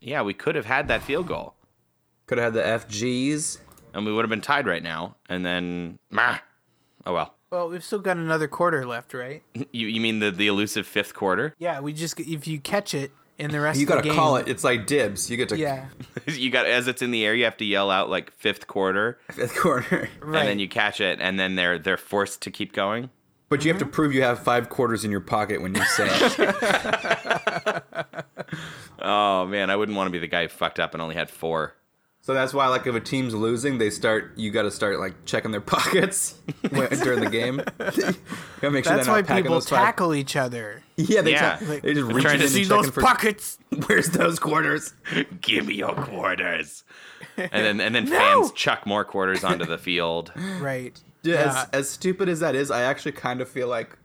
Yeah, we could have had that field goal. Could have had the FGs. And we would have been tied right now. And then, oh well. Well, we've still got another quarter left, right? You mean the elusive fifth quarter? Yeah, we just, if you catch it in the rest of the game. You got to call it. It's like dibs. You get to. Yeah. You got, as it's in the air, you have to yell out like fifth quarter. Fifth quarter. Right. And then you catch it, and then they're forced to keep going. But you have to prove you have 5 quarters in your pocket when you say it. Oh, man, I wouldn't want to be the guy who fucked up and only had 4. So that's why, like, if a team's losing, you got to start, like, checking their pockets during the game. Make sure that's why people tackle each other. Yeah, they just reach in to see those pockets. Where's those quarters? Give me your quarters. And then fans chuck more quarters onto the field. Right. Yeah. As stupid as that is, I actually kind of feel like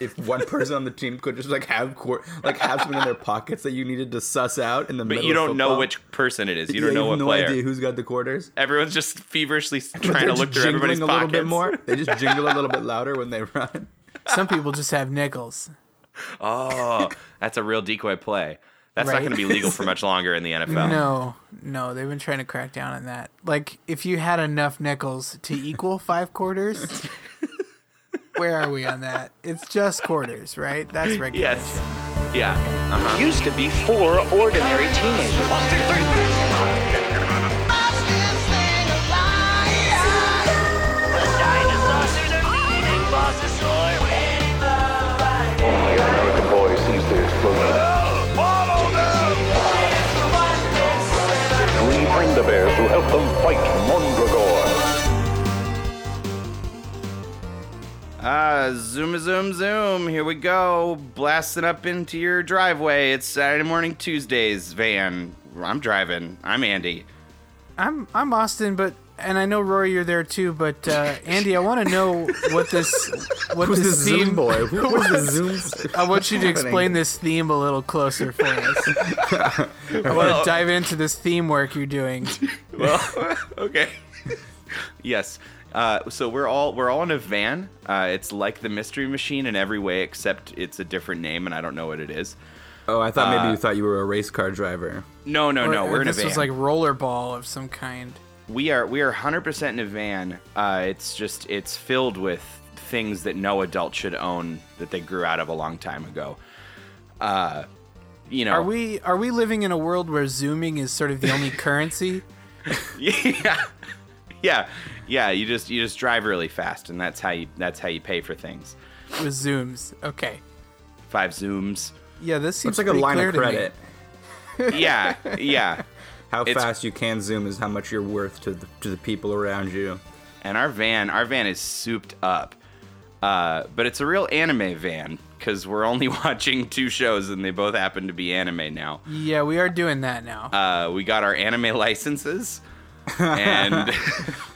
if one person on the team could just have something in their pockets that you needed to suss out in the middle of football. But you don't know which person it is. You don't know what player. You have no idea who's got the quarters. Everyone's just feverishly trying to look through everybody's pockets. A little bit more. They just jingle a little bit louder when they run. Some people just have nickels. Oh, that's a real decoy play. That's not going to be legal for much longer in the NFL. No, they've been trying to crack down on that. Like, if you had enough nickels to equal 5 quarters, where are we on that? It's just quarters, right? That's regulation. Yes. Yeah. Uh-huh. Used to be 4 ordinary teenagers. Bears who help them fight Mondragor. Zoom, zoom, zoom. Here we go. Blasting up into your driveway. It's Saturday morning, Tuesdays, van. I'm driving. I'm Andy. I'm Austin, and I know, Rory, you're there too, but Andy, I want to know what this theme... Zoom boy? Who was the Zoom? I want you to explain this theme a little closer for us. I want to dive into this theme work you're doing. Well, okay. Yes. So we're all in a van. It's like the Mystery Machine in every way, except it's a different name, and I don't know what it is. Oh, I thought maybe you thought you were a race car driver. No. We're in a van. This was like rollerball of some kind. We are 100% in a van. It's filled with things that no adult should own that they grew out of a long time ago. Are we living in a world where zooming is sort of the only currency? Yeah. You just drive really fast, and that's how you pay for things. With zooms, okay. 5 zooms. Yeah, this seems like a line of credit. Yeah. How fast you can zoom is how much you're worth to the people around you. And our van is souped up. But it's a real anime van, because we're only watching 2 shows, and they both happen to be anime now. Yeah, we are doing that now. We got our anime licenses, and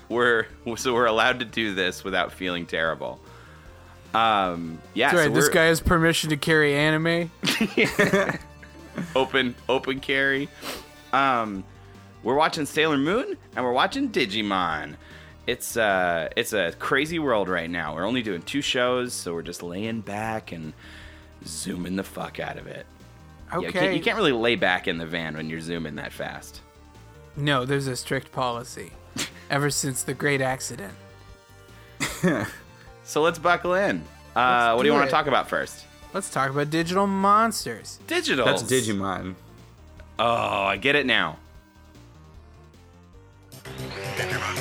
we're allowed to do this without feeling terrible. Yeah, that's right, so this guy has permission to carry anime. Open carry. We're watching Sailor Moon, and we're watching Digimon. It's a crazy world right now. We're only doing 2 shows, so we're just laying back and zooming the fuck out of it. Okay. Yeah, you can't really lay back in the van when you're zooming that fast. No, there's a strict policy. Ever since the great accident. So let's buckle in. What do you want to talk about first? Let's talk about digital monsters. Digital. That's Digimon. Oh, I get it now. Digimon.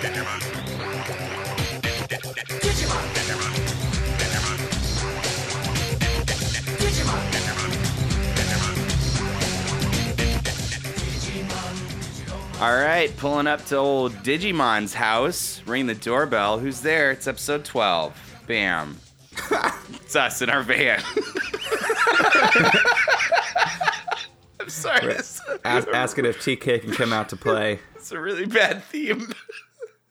Digimon. Digimon. Digimon. Digimon. All right, pulling up to old Digimon's house. Ring the doorbell. Who's there? It's episode 12. Bam. It's us in our van. I'm sorry. Asking if TK can come out to play. It's a really bad theme.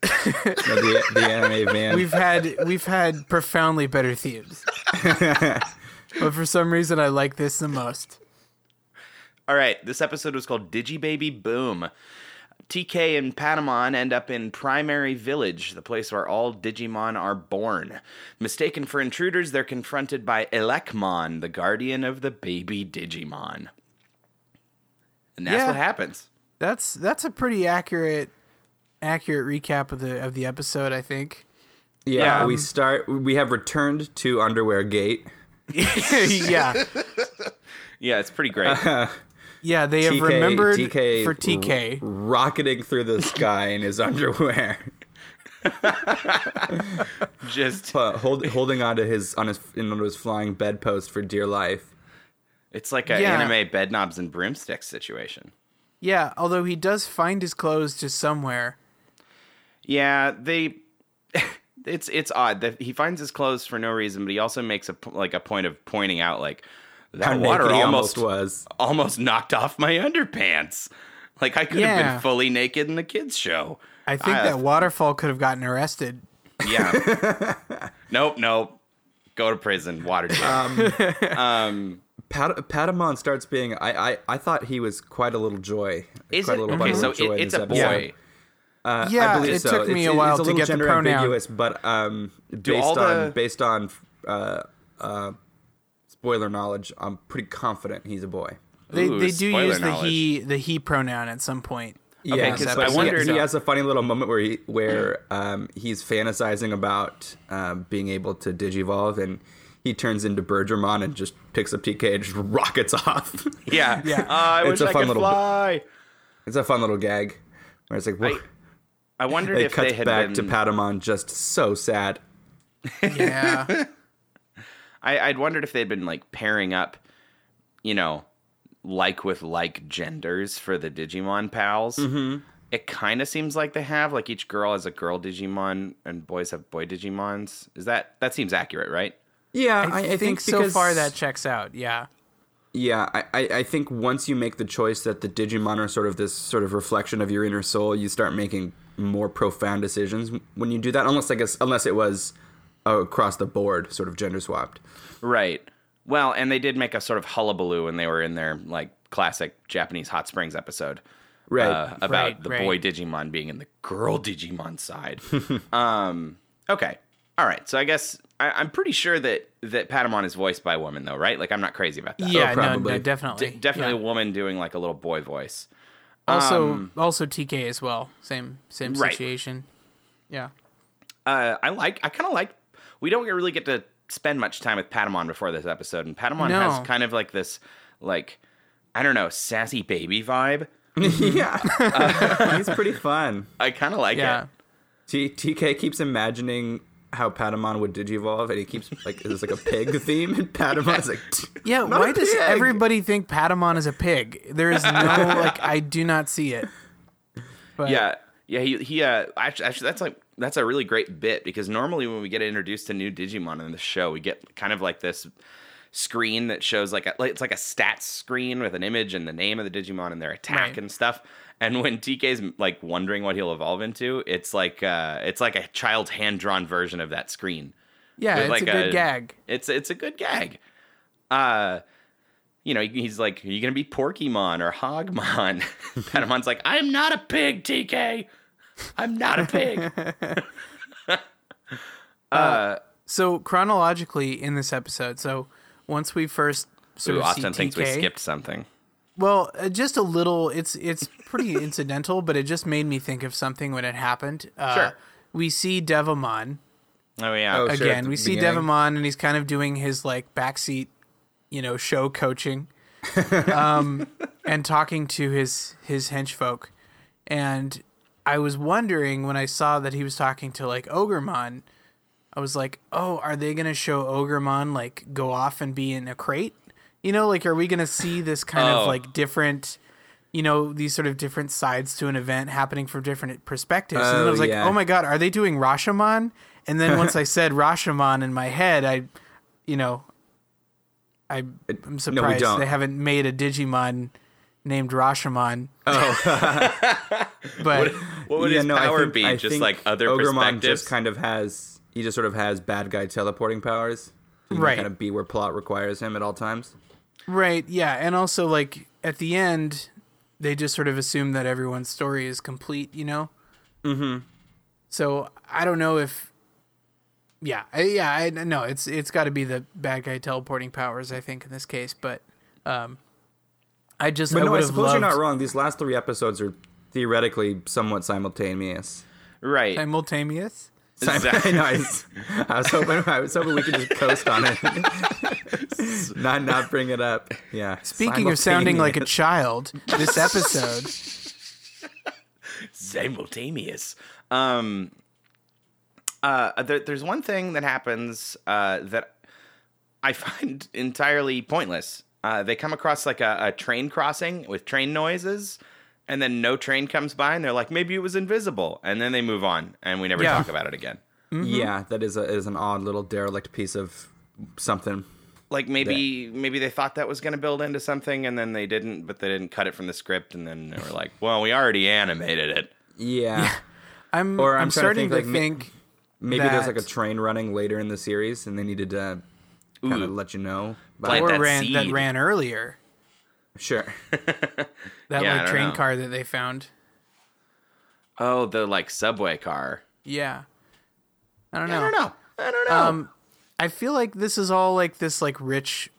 The anime van. We've had profoundly better themes, but for some reason I like this the most. All right, this episode was called Digibaby Boom. TK and Patamon end up in Primary Village, the place where all Digimon are born. Mistaken for intruders, they're confronted by Elecmon, the guardian of the baby Digimon. And that's what happens. That's a pretty accurate recap of the episode, I think. Yeah, we have returned to Underwear Gate. Yeah, it's pretty great. Yeah, they have remembered for TK. Rocketing through the sky in his underwear. Just holding onto his flying bedpost for dear life. It's like an anime Bedknobs and Broomsticks situation. Yeah, although he does find his clothes just somewhere. Yeah, they... It's odd that he finds his clothes for no reason, but he also makes a point of pointing out, like... That water almost knocked off my underpants. Like, I could have been fully naked in the kids' show. I think that waterfall could have gotten arrested. Yeah. Nope. Go to prison. Water jail. Patamon starts being... I thought he was quite a little joy. Is quite it? A little okay, so joy it, it's a boy. Yeah. I believe it so. Took me a while to get the pronoun. Ambiguous, but based on spoiler knowledge, I'm pretty confident he's a boy. They do use the he pronoun at some point. Yeah, because I wondered. He has a funny little moment where he's fantasizing about being able to digivolve, and he turns into Bergermon and just picks up TK and just rockets off. Yeah. I wish I could fly. It's a fun little gag where it's like, whoa. I wondered if they had back to Patamon, just so sad. Yeah. I'd wondered if they'd been, like, pairing up, you know, like with like genders for the Digimon pals. Mm-hmm. It kind of seems like they have, like, each girl has a girl Digimon and boys have boy Digimons. Is that seems accurate, right? Yeah, I think so far that checks out. Yeah. Yeah, I think once you make the choice that the Digimon are sort of this sort of reflection of your inner soul, you start making more profound decisions when you do that. Unless it was. Oh, across the board, sort of gender swapped. Right. Well, and they did make a sort of hullabaloo when they were in their, like, classic Japanese Hot Springs episode. Right. About the boy Digimon being in the girl Digimon side. Okay. All right. So I guess I'm pretty sure that Patamon is voiced by a woman, though, right? Like, I'm not crazy about that. Yeah, no, definitely. Definitely a woman doing, like, a little boy voice. Also TK as well. Same situation. Yeah. I kind of like... We don't really get to spend much time with Patamon before this episode, and Patamon has kind of like this, like, I don't know, sassy baby vibe. Yeah. He's pretty fun. I kind of like it. TK keeps imagining how Patamon would digivolve, and he keeps, like, there's like a pig theme, and Patamon's like... Yeah, why does everybody think Patamon is a pig? There is no, like, I do not see it. But... Yeah, he actually, that's a really great bit, because normally when we get introduced to new Digimon in the show, we get kind of like this screen that shows it's like a stats screen with an image and the name of the Digimon and their attack and stuff. And when TK's like wondering what he'll evolve into, it's like a child's hand-drawn version of that screen. Yeah, it's like a good gag. It's a good gag. You know, he's like, are you going to be Porkymon or Hogmon? Patamon's like, I'm not a pig, TK. I'm not a pig. So chronologically in this episode, so once we first sort of see Austin TK, thinks we skipped something. Well, just a little. It's pretty incidental, but it just made me think of something when it happened. Sure. We see Devamon. Oh, yeah. Oh, again, sure, we see Devamon, and he's kind of doing his, like, backseat, you know, show coaching, and talking to his henchfolk. And I was wondering when I saw that he was talking to, like, Ogremon, I was like, oh, are they going to show Ogremon, like, go off and be in a crate? You know, like, are we going to see this kind of, like, different, you know, these sort of different sides to an event happening from different perspectives? And then I was like, oh my God, are they doing Rashomon? And then once I said Rashomon in my head, I'm surprised they haven't made a Digimon named Rashomon. Oh. But what would his power be? Just like other Ogremon perspectives? Just kind of has, he just sort of has bad guy teleporting powers. So he can kind of be where plot requires him at all times. Right, yeah. And also, like, at the end, they just sort of assume that everyone's story is complete, you know? Mm-hmm. So I don't know if, no, it's got to be the bad guy teleporting powers, I think, in this case. But I suppose you're not wrong. These last three episodes are theoretically somewhat simultaneous. Right. Simultaneous? I was hoping we could just coast on it, not bring it up. Yeah. Speaking of sounding like a child, this episode simultaneous. There's one thing that happens that I find entirely pointless. They come across like a train crossing with train noises. And then no train comes by, and they're like, maybe it was invisible. And then they move on, and we never talk about it again. Mm-hmm. Yeah, that is an odd little derelict piece of something. Like maybe they thought that was going to build into something, and then they didn't, but they didn't cut it from the script. And then they were like, well, we already animated it. Yeah. I'm starting to think maybe that there's like a train running later in the series, and they needed to kind of let you know. That ran earlier. Sure. That train car that they found. Oh, the subway car. Yeah. I don't know. I feel like this is all this rich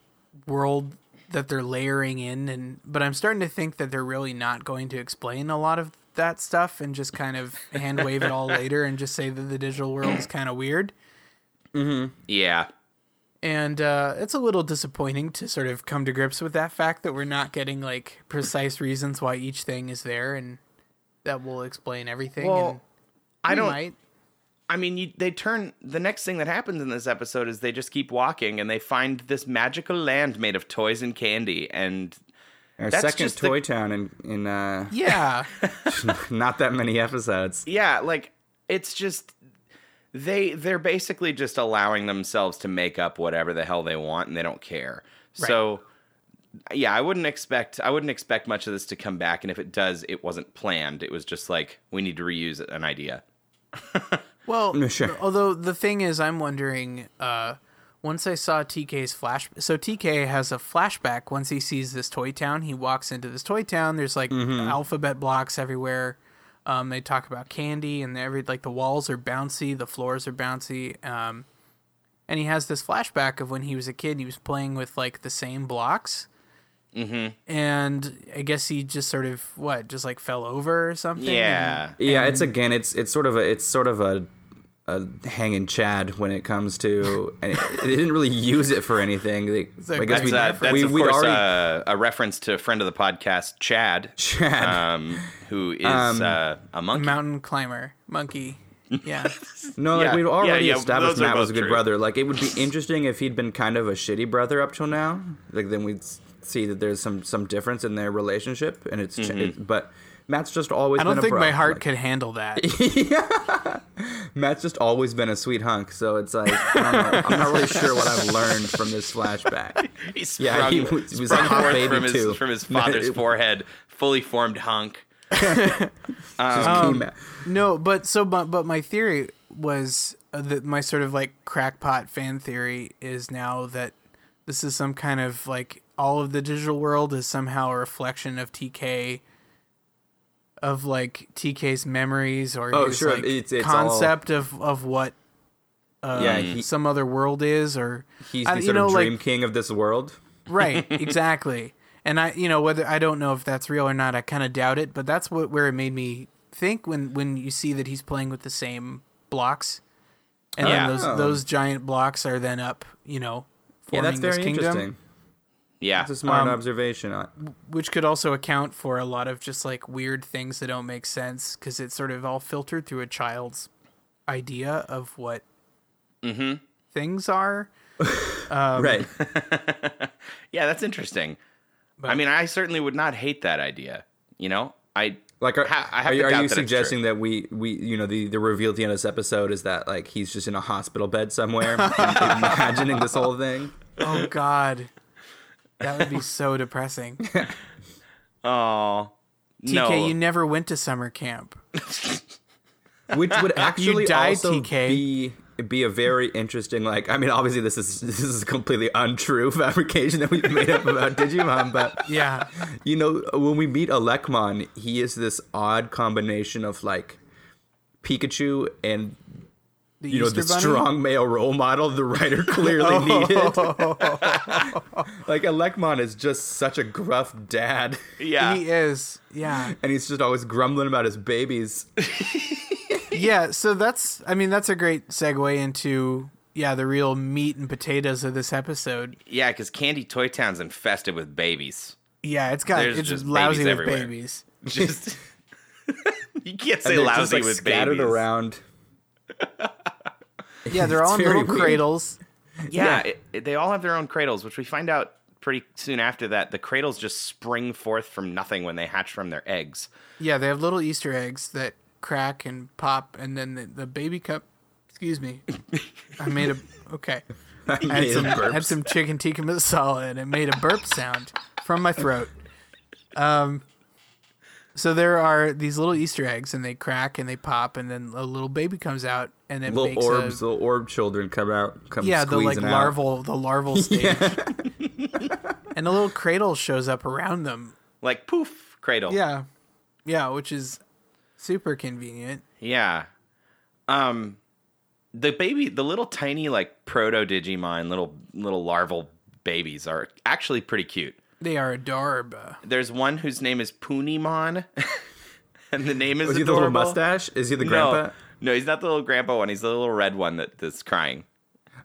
world that they're layering in, but I'm starting to think that they're really not going to explain a lot of that stuff and just kind of hand wave it all later and just say that the digital world is kind of weird. Mm-hmm. Yeah. And it's a little disappointing to sort of come to grips with that fact that we're not getting precise reasons why each thing is there, and that will explain everything. Well, and the next thing that happens in this episode is they just keep walking and they find this magical land made of toys and candy, and our second toy town in yeah, not that many episodes. Yeah, it's just. They're basically just allowing themselves to make up whatever the hell they want, and they don't care. Right. So, yeah, I wouldn't expect much of this to come back, and if it does, it wasn't planned. It was just we need to reuse an idea. Well, sure. Although the thing is, I'm wondering, once I saw TK's flashback. So TK has a flashback once he sees this toy town. He walks into this toy town. There's alphabet blocks everywhere. They talk about candy, and the walls are bouncy, the floors are bouncy. And he has this flashback of when he was a kid, he was playing with the same blocks. Mm-hmm. And I guess he just sort of fell over or something. Yeah, it's sort of a hanging Chad when it comes to. And they didn't really use it for anything. That's, of course, a reference to a friend of the podcast, Chad, who is a monkey, mountain climber, monkey. Yeah. We've already established Matt was a good brother. It would be interesting if he'd been kind of a shitty brother up till now. Then we'd see that there's some difference in their relationship, and it's but. Matt's just always been a bro. I don't think my heart could handle that. Yeah. Matt's just always been a sweet hunk, so it's I'm not really sure what I've learned from this flashback. He was a hot baby from his father's forehead, fully formed hunk. But my theory was that my sort of crackpot fan theory is now that this is some kind of all of the digital world is somehow a reflection of TK. Of TK's memories or his it's concept all... of what some other world is, or he's the dream king of this world, right? Exactly. And I, whether I don't know if that's real or not, I kind of doubt it. But that's where it made me think when you see that he's playing with the same blocks, and then those giant blocks are then up, forming this kingdom. Interesting. Yeah, it's a smart observation, which could also account for a lot of just weird things that don't make sense because it's sort of all filtered through a child's idea of what things are. Right. Yeah, that's interesting. But, I certainly would not hate that idea. Are you suggesting that we the reveal at the end of this episode is that he's just in a hospital bed somewhere, imagining this whole thing? Oh God. That would be so depressing. Oh, no. TK, you never went to summer camp. Which would actually also be be a very interesting, like, I mean, obviously this is a completely untrue fabrication that we've made up about Digimon, but yeah, you know, when we meet Elecmon, he is this odd combination of like Pikachu and the you Easter know the bunny? Strong male role model the writer clearly needed. Like Elecmon is just such a gruff dad. Yeah, he is. Yeah, and he's just always grumbling about his babies. Yeah, so that's a great segue into the real meat and potatoes of this episode. Yeah, because Candy Toy Town's infested with babies. Yeah, it's just lousy with everywhere. Babies. Just you can't say lousy just, like, with scattered babies around. Yeah, they're all in little cradles. Yeah. They all have their own cradles, which we find out pretty soon after that. The cradles just spring forth from nothing when they hatch from their eggs. Yeah, they have little Easter eggs that crack and pop, and then the baby cup. Excuse me. I had some chicken tikka masala, and it made a burp sound from my throat. So there are these little Easter eggs, and they crack and they pop, and then a little baby comes out, and it little makes orbs. Little orb children come out. Yeah, the like larval, out. The larval stage, and a little cradle shows up around them, like poof, cradle. Yeah, which is super convenient. Yeah, the baby, the little tiny like proto Digimon, little larval babies are actually pretty cute. They are adorable. There's one whose name is Poonimon, and the name is adorable. Is he the little mustache? Is he the grandpa? No, he's not the little grandpa one. He's the little red one that's crying.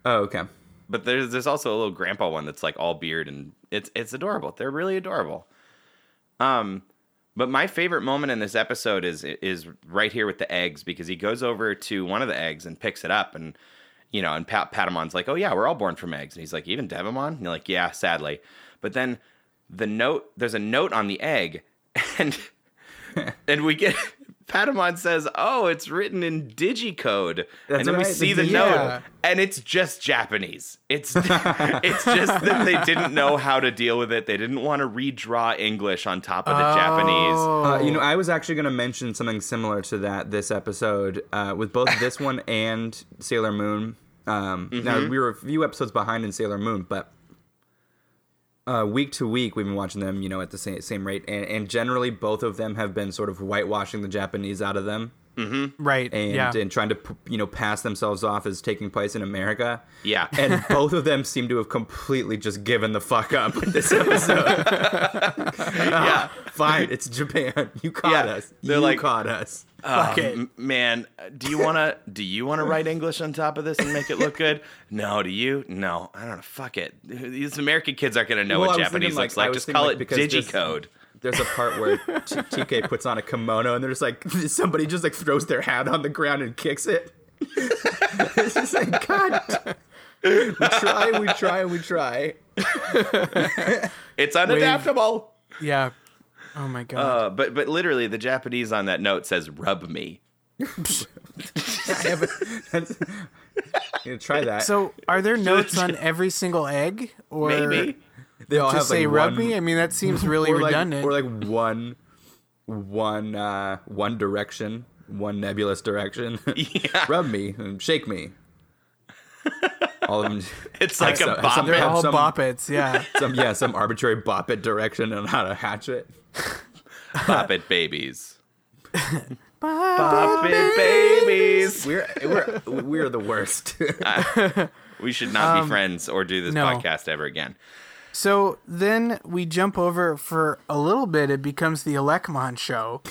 Oh, okay. But there's also a little grandpa one that's like all beard, and it's adorable. They're really adorable. But my favorite moment in this episode is right here with the eggs, because he goes over to one of the eggs and picks it up, and you know, and Patamon's like, "Oh yeah, we're all born from eggs," and he's like, "Even Devamon?" And you're like, "Yeah, sadly," but then. There's a note on the egg, and we get Patamon says, "Oh, it's written in digicode." That's and then right. We see the note, and it's just Japanese. It's just that they didn't know how to deal with it. They didn't want to redraw English on top of the Japanese. You know, I was actually going to mention something similar to that this episode with both this one and Sailor Moon. Now we were a few episodes behind in Sailor Moon, but. Week to week, we've been watching them, you know, at the same rate, and generally both of them have been sort of whitewashing the Japanese out of them, right? And trying to, you know, pass themselves off as taking place in America. Yeah, and both of them seem to have completely just given the fuck up with this episode. Yeah, fine, it's Japan. You caught us. Caught us. Fuck it. Man, do you want to write English on top of this and make it look good? No, do you? No, I don't know. Fuck it. These American kids aren't gonna know what Japanese looks like. Just call it digicode. There's a part where TK puts on a kimono, and they're just like, somebody just like throws their hat on the ground and kicks it. It's just like, God. We try. It's unadaptable. Yeah. Oh my God. But literally the Japanese on that note says "rub me." Try that. So are there notes on every single egg, or maybe they all just have, say like, "rub me"? I mean, that seems really redundant. Like, or like one direction, one nebulous direction. Yeah. Rub me and shake me. All of them. It's like a bop. They're all bop its. Yeah. Some arbitrary bop it direction on how to hatch it. Bop it babies. Bop it babies. We're the worst. We should not be friends or do this podcast ever again. So then we jump over for a little bit. It becomes the Elecmon show.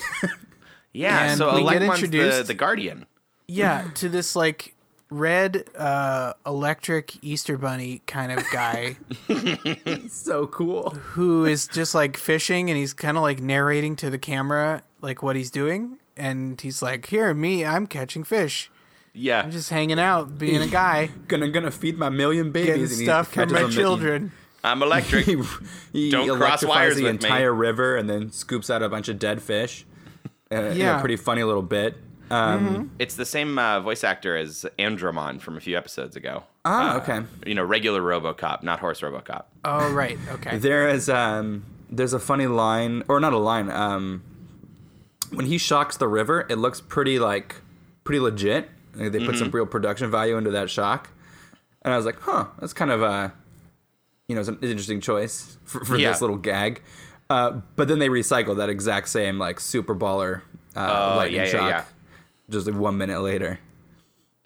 Yeah. And so Elecmon's get introduced, the guardian. Yeah. To this like red electric Easter bunny kind of guy. He's so cool. Who is just like fishing, and he's kind of like narrating to the camera like what he's doing, and he's like, "Here, me, I'm catching fish. Yeah, I'm just hanging out, being a guy. gonna feed my million babies, getting stuff for my children. I'm electric." He don't cross wires the with entire me. River, and then scoops out a bunch of dead fish. Yeah, pretty funny little bit. It's the same voice actor as Andromon from a few episodes ago. Oh, okay. You know, regular RoboCop, not horse RoboCop. Oh, right. Okay. There's a funny line, or not a line. When he shocks the river, it looks pretty legit. They put some real production value into that shock. And I was like, huh, that's kind of a, you know, it's an interesting choice for this little gag. But then they recycled that exact same, like, super baller lightning shock just like 1 minute later.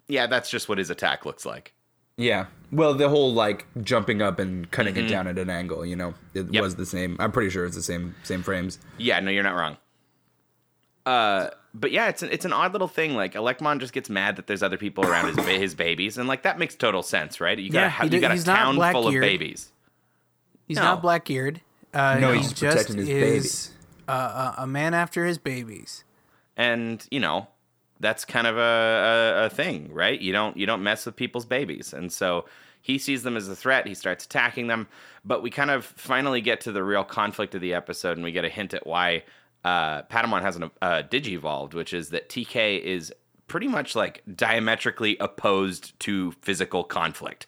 Yeah, that's just what his attack looks like. Yeah. Well, the whole, like, jumping up and cutting it down at an angle, you know, it was the same. I'm pretty sure it's the same frames. Yeah, no, you're not wrong. But yeah, it's an odd little thing. Like, Elecmon just gets mad that there's other people around his babies, and like that makes total sense, right? You got a town full of babies. He's not black-eared. No, he's just protecting his babies. A man after his babies. And you know, that's kind of a thing, right? You don't mess with people's babies, and so he sees them as a threat. He starts attacking them, but we kind of finally get to the real conflict of the episode, and we get a hint at why. Patamon has a Digivolved, which is that TK is pretty much like diametrically opposed to physical conflict.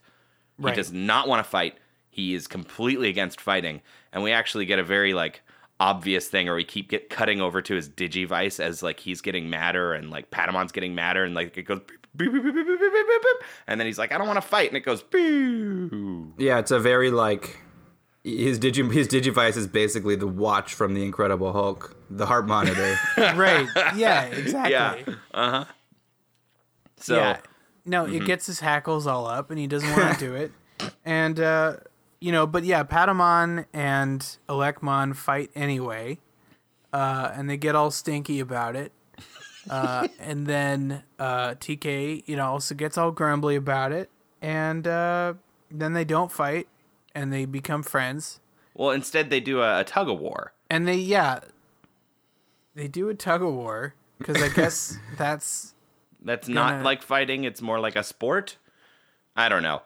Right. He does not want to fight. He is completely against fighting. And we actually get a very like obvious thing where we keep cutting over to his Digivice as like he's getting madder and like Patamon's getting madder and like it goes beep, beep, beep, beep, beep, beep, beep, beep. And then he's like, I don't want to fight. And it goes boo. Yeah, it's a very like... His Digivice is basically the watch from The Incredible Hulk, the heart monitor. Right. Yeah, exactly. Yeah. Uh-huh. So. Yeah. No, it gets his hackles all up, and he doesn't want to do it. And, you know, but yeah, Patamon and Elecmon fight anyway, and they get all stinky about it. And then TK, you know, also gets all grumbly about it, and then they don't fight. And they become friends. Well, instead they do a tug of war. And they do a tug of war because I guess that's not like fighting. It's more like a sport. I don't know.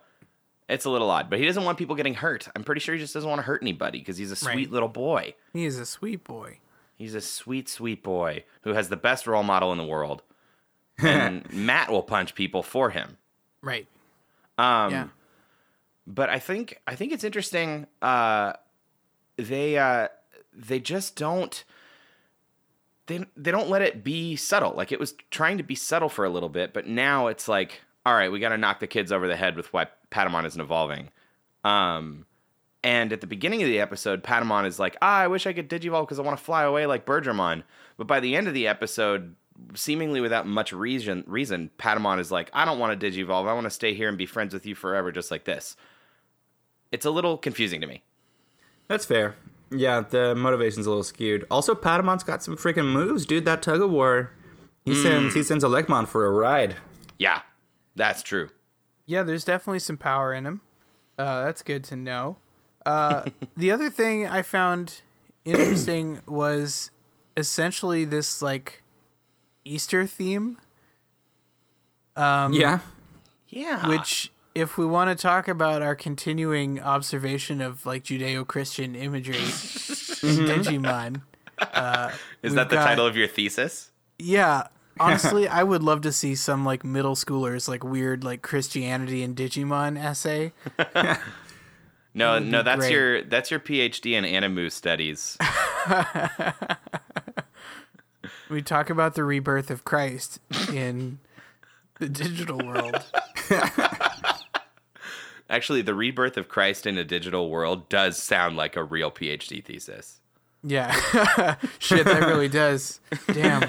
It's a little odd, but he doesn't want people getting hurt. I'm pretty sure he just doesn't want to hurt anybody because he's a sweet little boy. He is a sweet boy. He's a sweet, sweet boy who has the best role model in the world. And Matt will punch people for him. Right. Yeah. But I think it's interesting. They just don't. They don't let it be subtle. Like it was trying to be subtle for a little bit, but now it's like, all right, we got to knock the kids over the head with why Patamon isn't evolving. And at the beginning of the episode, Patamon is like, I wish I could digivolve because I want to fly away like Bergermon. But by the end of the episode, seemingly without much reason, Patamon is like, I don't want to digivolve. I want to stay here and be friends with you forever, just like this. It's a little confusing to me. That's fair. Yeah, the motivation's a little skewed. Also, Patamon's got some freaking moves, dude. That tug of war, he sends Elecmon for a ride. Yeah, that's true. Yeah, there's definitely some power in him. That's good to know. The other thing I found interesting was essentially this like Easter theme. Yeah. Which. If we want to talk about our continuing observation of like Judeo-Christian imagery, Digimon, is that the title of your thesis? Yeah, honestly, I would love to see some like middle schoolers like weird like Christianity and Digimon essay. no, that's your PhD in animu studies. We talk about the rebirth of Christ in the digital world. Actually, the rebirth of Christ in a digital world does sound like a real PhD thesis. Yeah. Shit, that really does. Damn.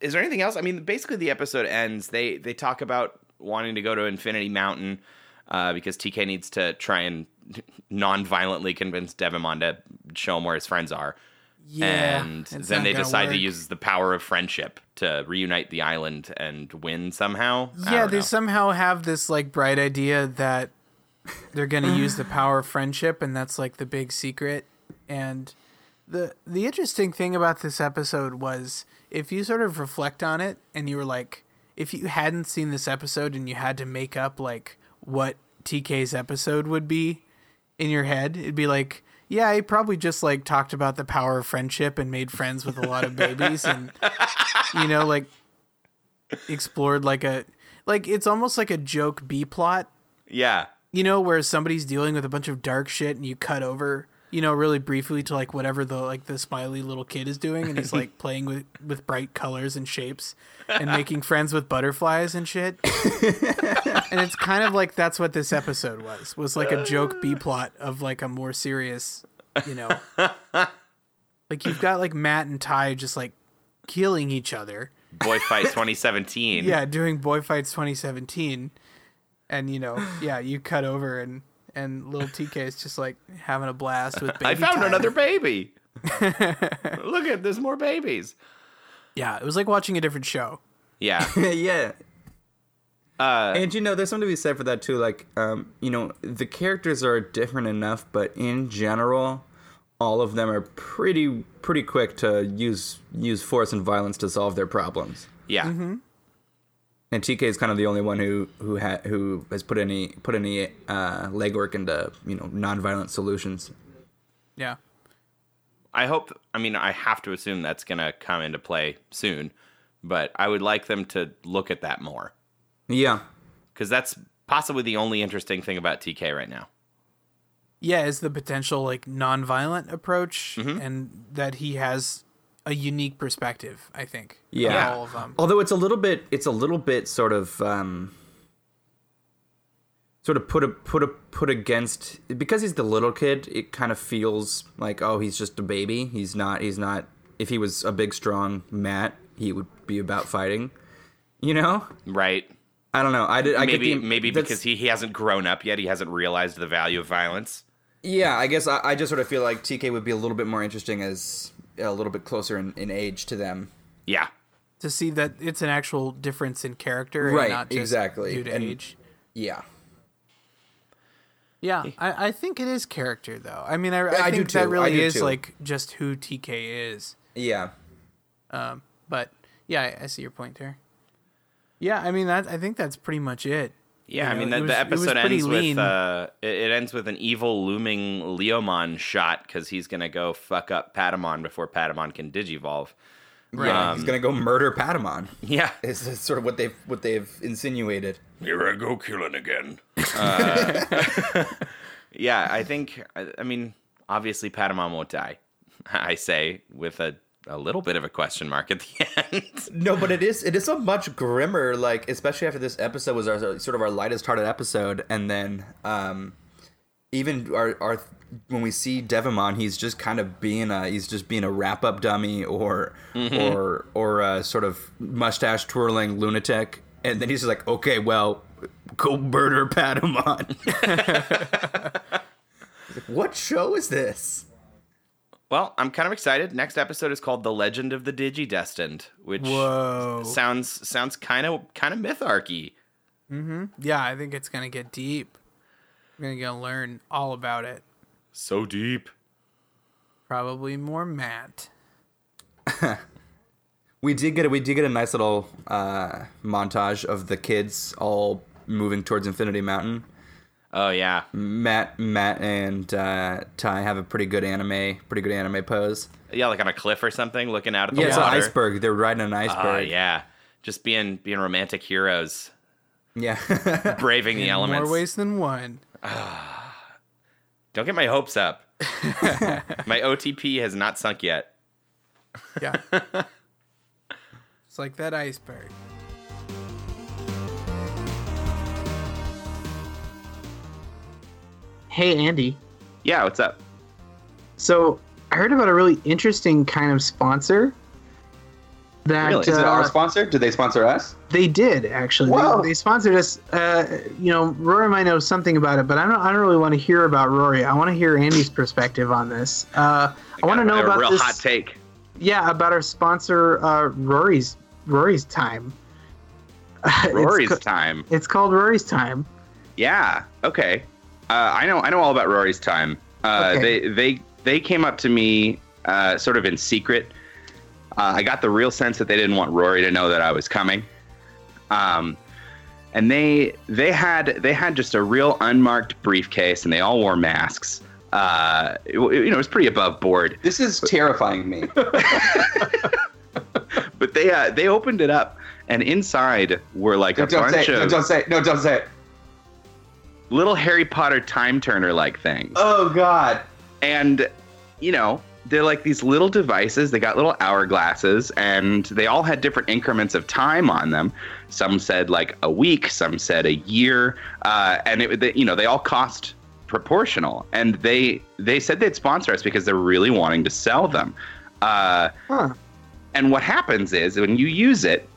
Is there anything else? I mean, basically the episode ends. They talk about wanting to go to Infinity Mountain because TK needs to try and non-violently convince Devamon to show him where his friends are. Yeah, and then they decide to use the power of friendship to reunite the island and win somehow. Yeah, they somehow have this like bright idea that they're going to use the power of friendship, and that's like the big secret. And the interesting thing about this episode was, if you sort of reflect on it, and you were like, if you hadn't seen this episode and you had to make up like what TK's episode would be in your head, it'd be like, yeah, he probably just like talked about the power of friendship and made friends with a lot of babies and, you know, like explored like it's almost like a joke B plot. Yeah. You know, where somebody's dealing with a bunch of dark shit and you cut over you know, really briefly to like whatever the like the smiley little kid is doing, and he's like playing with bright colors and shapes and making friends with butterflies and shit. And it's kind of like that's what this episode was like a joke B plot of like a more serious, you know, like you've got like Matt and Ty just like killing each other. Boy Fight 2017. Yeah, doing Boy Fights 2017. And, you know, yeah, you cut over and little TK is just like having a blast with baby. I found another baby. Look at there's more babies. Yeah, it was like watching a different show. Yeah. Yeah. And, you know, there's something to be said for that, too. Like, you know, the characters are different enough, but in general, all of them are pretty quick to use force and violence to solve their problems. Yeah. Mm-hmm. And TK is kind of the only one who has put any legwork into, you know, nonviolent solutions. Yeah, I hope. I mean, I have to assume that's gonna come into play soon, but I would like them to look at that more. Yeah, because that's possibly the only interesting thing about TK right now. Yeah, is the potential like nonviolent approach, mm-hmm. and that he has a unique perspective, I think. Yeah. Of all of them. Although it's a little bit sort of put against, because he's the little kid, it kind of feels like, oh, he's just a baby. He's not, if he was a big, strong Matt, he would be about fighting, you know? Right. I don't know. Maybe because he hasn't grown up yet. He hasn't realized the value of violence. Yeah. I guess I just sort of feel like TK would be a little bit more interesting as a little bit closer in age to them. Yeah. To see that it's an actual difference in character. Right, and not just exactly. Due to age. Yeah. Yeah, I think it is character, though. I mean, I think that really is, too, like, just who TK is. Yeah. But, yeah, I see your point there. Yeah, I mean, I think that's pretty much it. Yeah, you know, I mean, the episode ends with it ends with an evil looming Leomon shot because he's gonna go fuck up Patamon before Patamon can digivolve. Right, he's gonna go murder Patamon. Yeah, is sort of what they've insinuated. Here I go killing again. Yeah, I think. I mean, obviously Patamon won't die. I say with a little bit of a question mark at the end. No, but it is a much grimmer, like, especially after this episode was our sort of our lightest hearted episode. And then even our when we see Devamon, he's just kind of being a wrap up dummy or sort of mustache twirling lunatic. And then he's just like, okay, well, go murder Patamon. Like, what show is this? Well, I'm kind of excited. Next episode is called "The Legend of the Digidestined," which sounds kind of mytharchy. Mm-hmm. Yeah, I think it's gonna get deep. I'm gonna learn all about it. So deep. Probably more Matt. We did get a nice little montage of the kids all moving towards Infinity Mountain. Oh yeah, Matt, and Ty have a pretty good anime pose. Yeah, like on a cliff or something, looking out at the water. Yeah, it's an iceberg. They're riding an iceberg. Yeah, just being romantic heroes. Yeah, braving the elements. More ways than one. Don't get my hopes up. My OTP has not sunk yet. Yeah, it's like that iceberg. Hey, Andy. Yeah, what's up? So, I heard about a really interesting kind of sponsor. That, really? Is it our sponsor? Did they sponsor us? They did, actually. They sponsored us. You know, Rory might know something about it, but I don't really want to hear about Rory. I want to hear Andy's perspective on this. I want to know about this. A real hot take. Yeah, about our sponsor, Rory's Time. Rory's Time? It's called Rory's Time. Yeah, okay. I know all about Rory's Time. Okay. They came up to me sort of in secret. I got the real sense that they didn't want Rory to know that I was coming. And they had just a real unmarked briefcase, and they all wore masks. You know, it was pretty above board. This is terrifying me. But they opened it up, and inside were like don't say it. Little Harry Potter time turner like things. Oh God. And, you know, they're like these little devices. They got little hourglasses, and they all had different increments of time on them. Some said like a week, some said a year, and they all cost proportional. And they said they'd sponsor us because they're really wanting to sell them. And what happens is when you use it,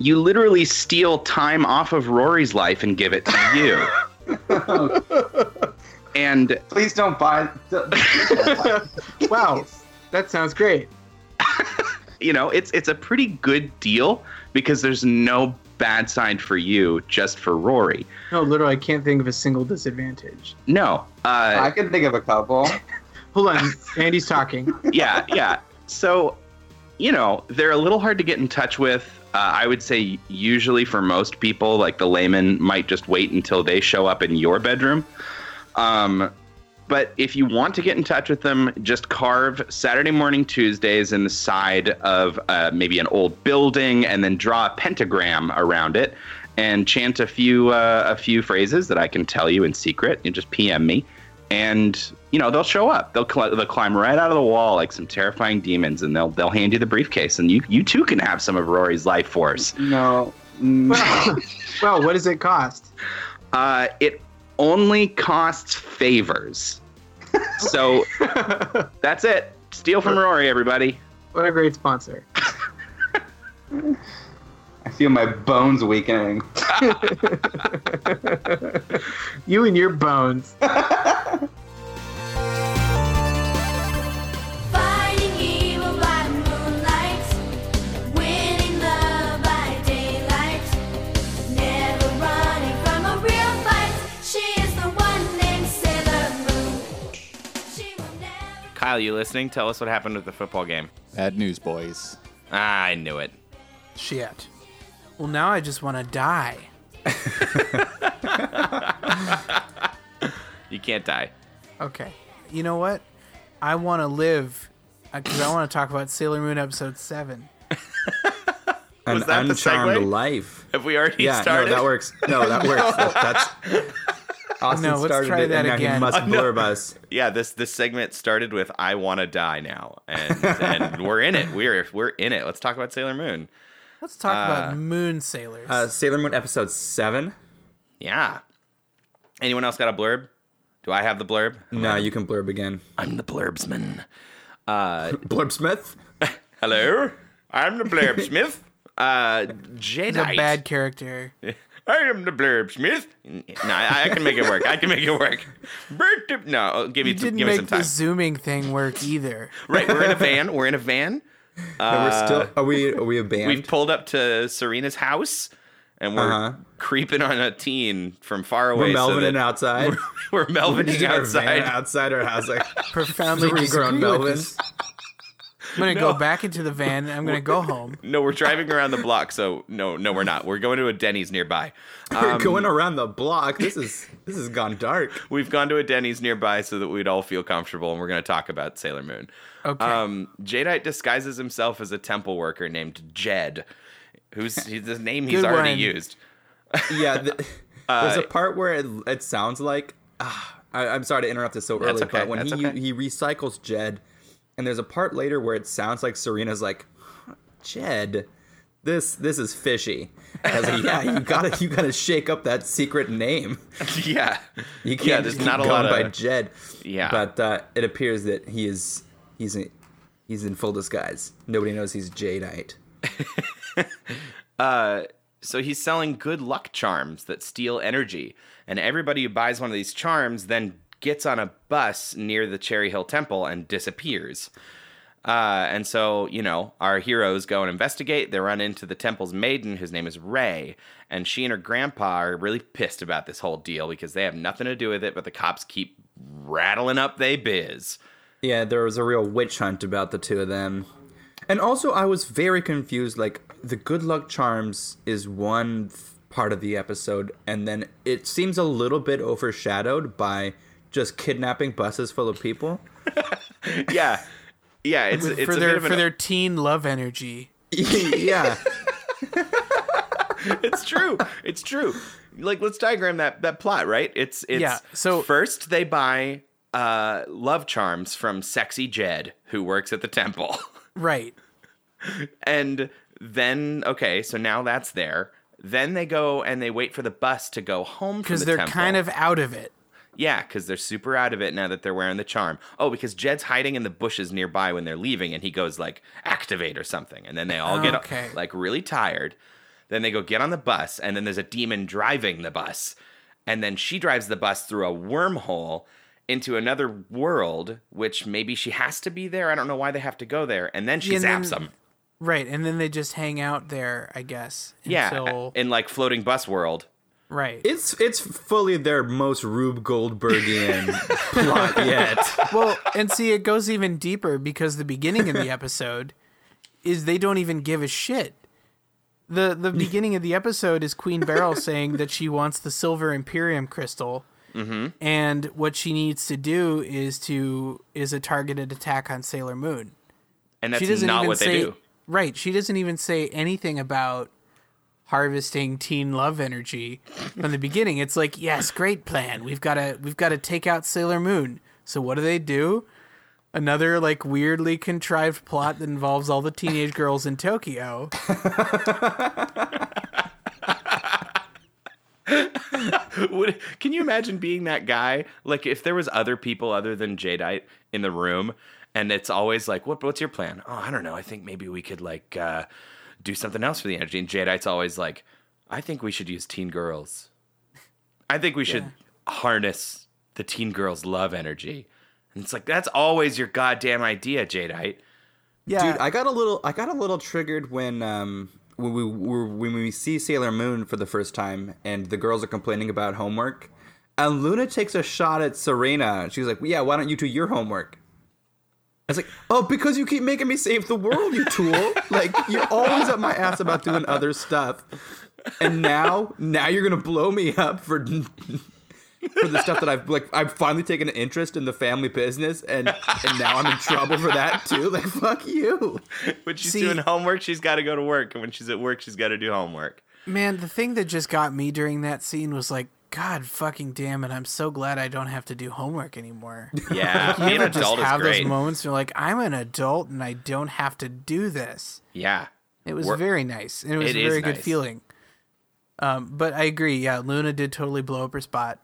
you literally steal time off of Rory's life and give it to you. And please don't buy. Wow, that sounds great. You know, it's a pretty good deal because there's no bad side for you, just for Rory. No, literally, I can't think of a single disadvantage. No, I can think of a couple. Hold on, Andy's talking. Yeah. So, you know, they're a little hard to get in touch with. I would say usually for most people, like the layman might just wait until they show up in your bedroom. But if you want to get in touch with them, just carve Saturday morning, Tuesdays in the side of maybe an old building, and then draw a pentagram around it and chant a few phrases that I can tell you in secret. You just PM me, and you know they'll show up. They'll climb right out of the wall like some terrifying demons, and they'll hand you the briefcase, and you too can have some of Rory's life force. No. Well, what does it cost? It only costs favors. So that's it. Steal from Rory, everybody. What a great sponsor. I feel my bones weakening. You and your bones. Kyle, you listening? Tell us what happened with the football game. Bad news, boys. I knew it. Shit. Well, now I just want to die. You can't die. Okay. You know what? I want to live because I want to talk about Sailor Moon Episode 7. An uncharmed life. Have we already started? No, that works. That's... Austin started it, and now again. He must blurb us. Yeah, this segment started with "I want to die now," and we're in it. We're in it. Let's talk about Sailor Moon. Let's talk about Moon Sailors. Sailor Moon Episode 7. Yeah. Anyone else got a blurb? Do I have the blurb? No, you can blurb again. I'm the blurbsman. Blurbsmith. Hello, I'm the blurbsmith. Jadeite. That's a bad character. I am the blurbsmith. No, I can make it work. No, give me some time. You didn't make the zooming thing work either. Right, we're in a van. Are we a band? We've pulled up to Serena's house, and we're creeping on a teen from far away. We're Melvining outside. We're Melvining outside. Outside our house. Like, profoundly regrown Melvins. I'm going to go back into the van, and I'm going to go home. No, we're driving around the block, so no, we're not. We're going to a Denny's nearby. We're going around the block? This has gone dark. We've gone to a Denny's nearby so that we'd all feel comfortable, and we're going to talk about Sailor Moon. Okay. Jadeite disguises himself as a temple worker named Jed, who's the name he's already used. Yeah, there's a part where it sounds like... I'm sorry to interrupt this so early, okay, but when he recycles Jed... And there's a part later where it sounds like Serena's like, Jed, this is fishy. I was like, yeah, you gotta shake up that secret name. Yeah, you can't just keep going by Jed. Yeah, but it appears that he's in full disguise. Nobody knows he's Jadeite. So he's selling good luck charms that steal energy, and everybody who buys one of these charms then gets on a bus near the Cherry Hill Temple and disappears. And so, you know, our heroes go and investigate. They run into the temple's maiden, whose name is Ray, and she and her grandpa are really pissed about this whole deal because they have nothing to do with it, but the cops keep rattling up they biz. Yeah, there was a real witch hunt about the two of them. And also, I was very confused. Like, the good luck charms is one part of the episode, and then it seems a little bit overshadowed by... just kidnapping buses full of people. Yeah. It's for their teen love energy. Yeah, it's true. Like, let's diagram that plot, right? It's So first they buy love charms from sexy Jed, who works at the temple. Right. And then, okay, so now that's there. Then they go and they wait for the bus to go home from the temple. Because they're kind of out of it. Yeah, because they're super out of it now that they're wearing the charm. Oh, because Jed's hiding in the bushes nearby when they're leaving, and he goes, like, activate or something. And then they all get, like, really tired. Then they go get on the bus, and then there's a demon driving the bus. And then she drives the bus through a wormhole into another world, which maybe she has to be there. I don't know why they have to go there. And then she zaps them. Right, and then they just hang out there, I guess. Until... Yeah, in, like, floating bus world. Right. It's fully their most Rube Goldbergian plot yet. Well, and see, it goes even deeper because the beginning of the episode is they don't even give a shit. The beginning of the episode is Queen Beryl saying that she wants the silver Imperium crystal, and what she needs to do is a targeted attack on Sailor Moon. And that's not what they do. Right. She doesn't even say anything about harvesting teen love energy from the beginning. It's like, yes, great plan. We've got to take out Sailor Moon. So what do? Another like weirdly contrived plot that involves all the teenage girls in Tokyo. Can you imagine being that guy? Like if there was other people other than Jadeite in the room, and it's always like, what's your plan? Oh, I don't know. I think maybe we could like. Do something else for the energy. And Jadeite's always like, I think we should use teen girls. I think we should harness the teen girls' love energy. And it's like, that's always your goddamn idea, Jadeite. Yeah. Dude, I got a little triggered when we see Sailor Moon for the first time and the girls are complaining about homework. And Luna takes a shot at Serena. She's like, yeah, why don't you do your homework? It's like, oh, because you keep making me save the world, you tool. Like, you're always up my ass about doing other stuff. And now you're going to blow me up for the stuff that I've finally taken an interest in the family business. And now I'm in trouble for that, too. Like, fuck you. When she's doing homework, she's got to go to work. And when she's at work, she's got to do homework. Man, the thing that just got me during that scene was like, God fucking damn it, I'm so glad I don't have to do homework anymore. Yeah, like, being an adult is great. You just have those moments where you're like, I'm an adult and I don't have to do this. Yeah. It was very nice. It was a very good feeling. But I agree, yeah, Luna did totally blow up her spot.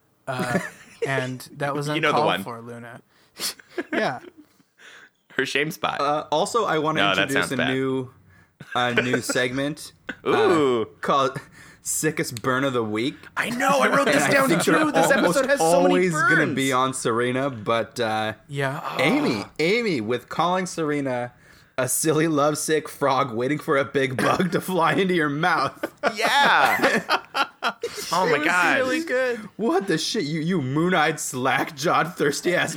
And that was uncalled for, Luna. Yeah. Her shame spot. Also, I want to introduce a new segment. Ooh. Called... Sickest burn of the week. I know, I wrote this down too. This episode has so many burns. Always going to be on Serena, but Amy with calling Serena a silly lovesick frog waiting for a big bug to fly into your mouth. Yeah. Oh my god. Really good. What the shit? You moon-eyed, slack-jawed, thirsty ass.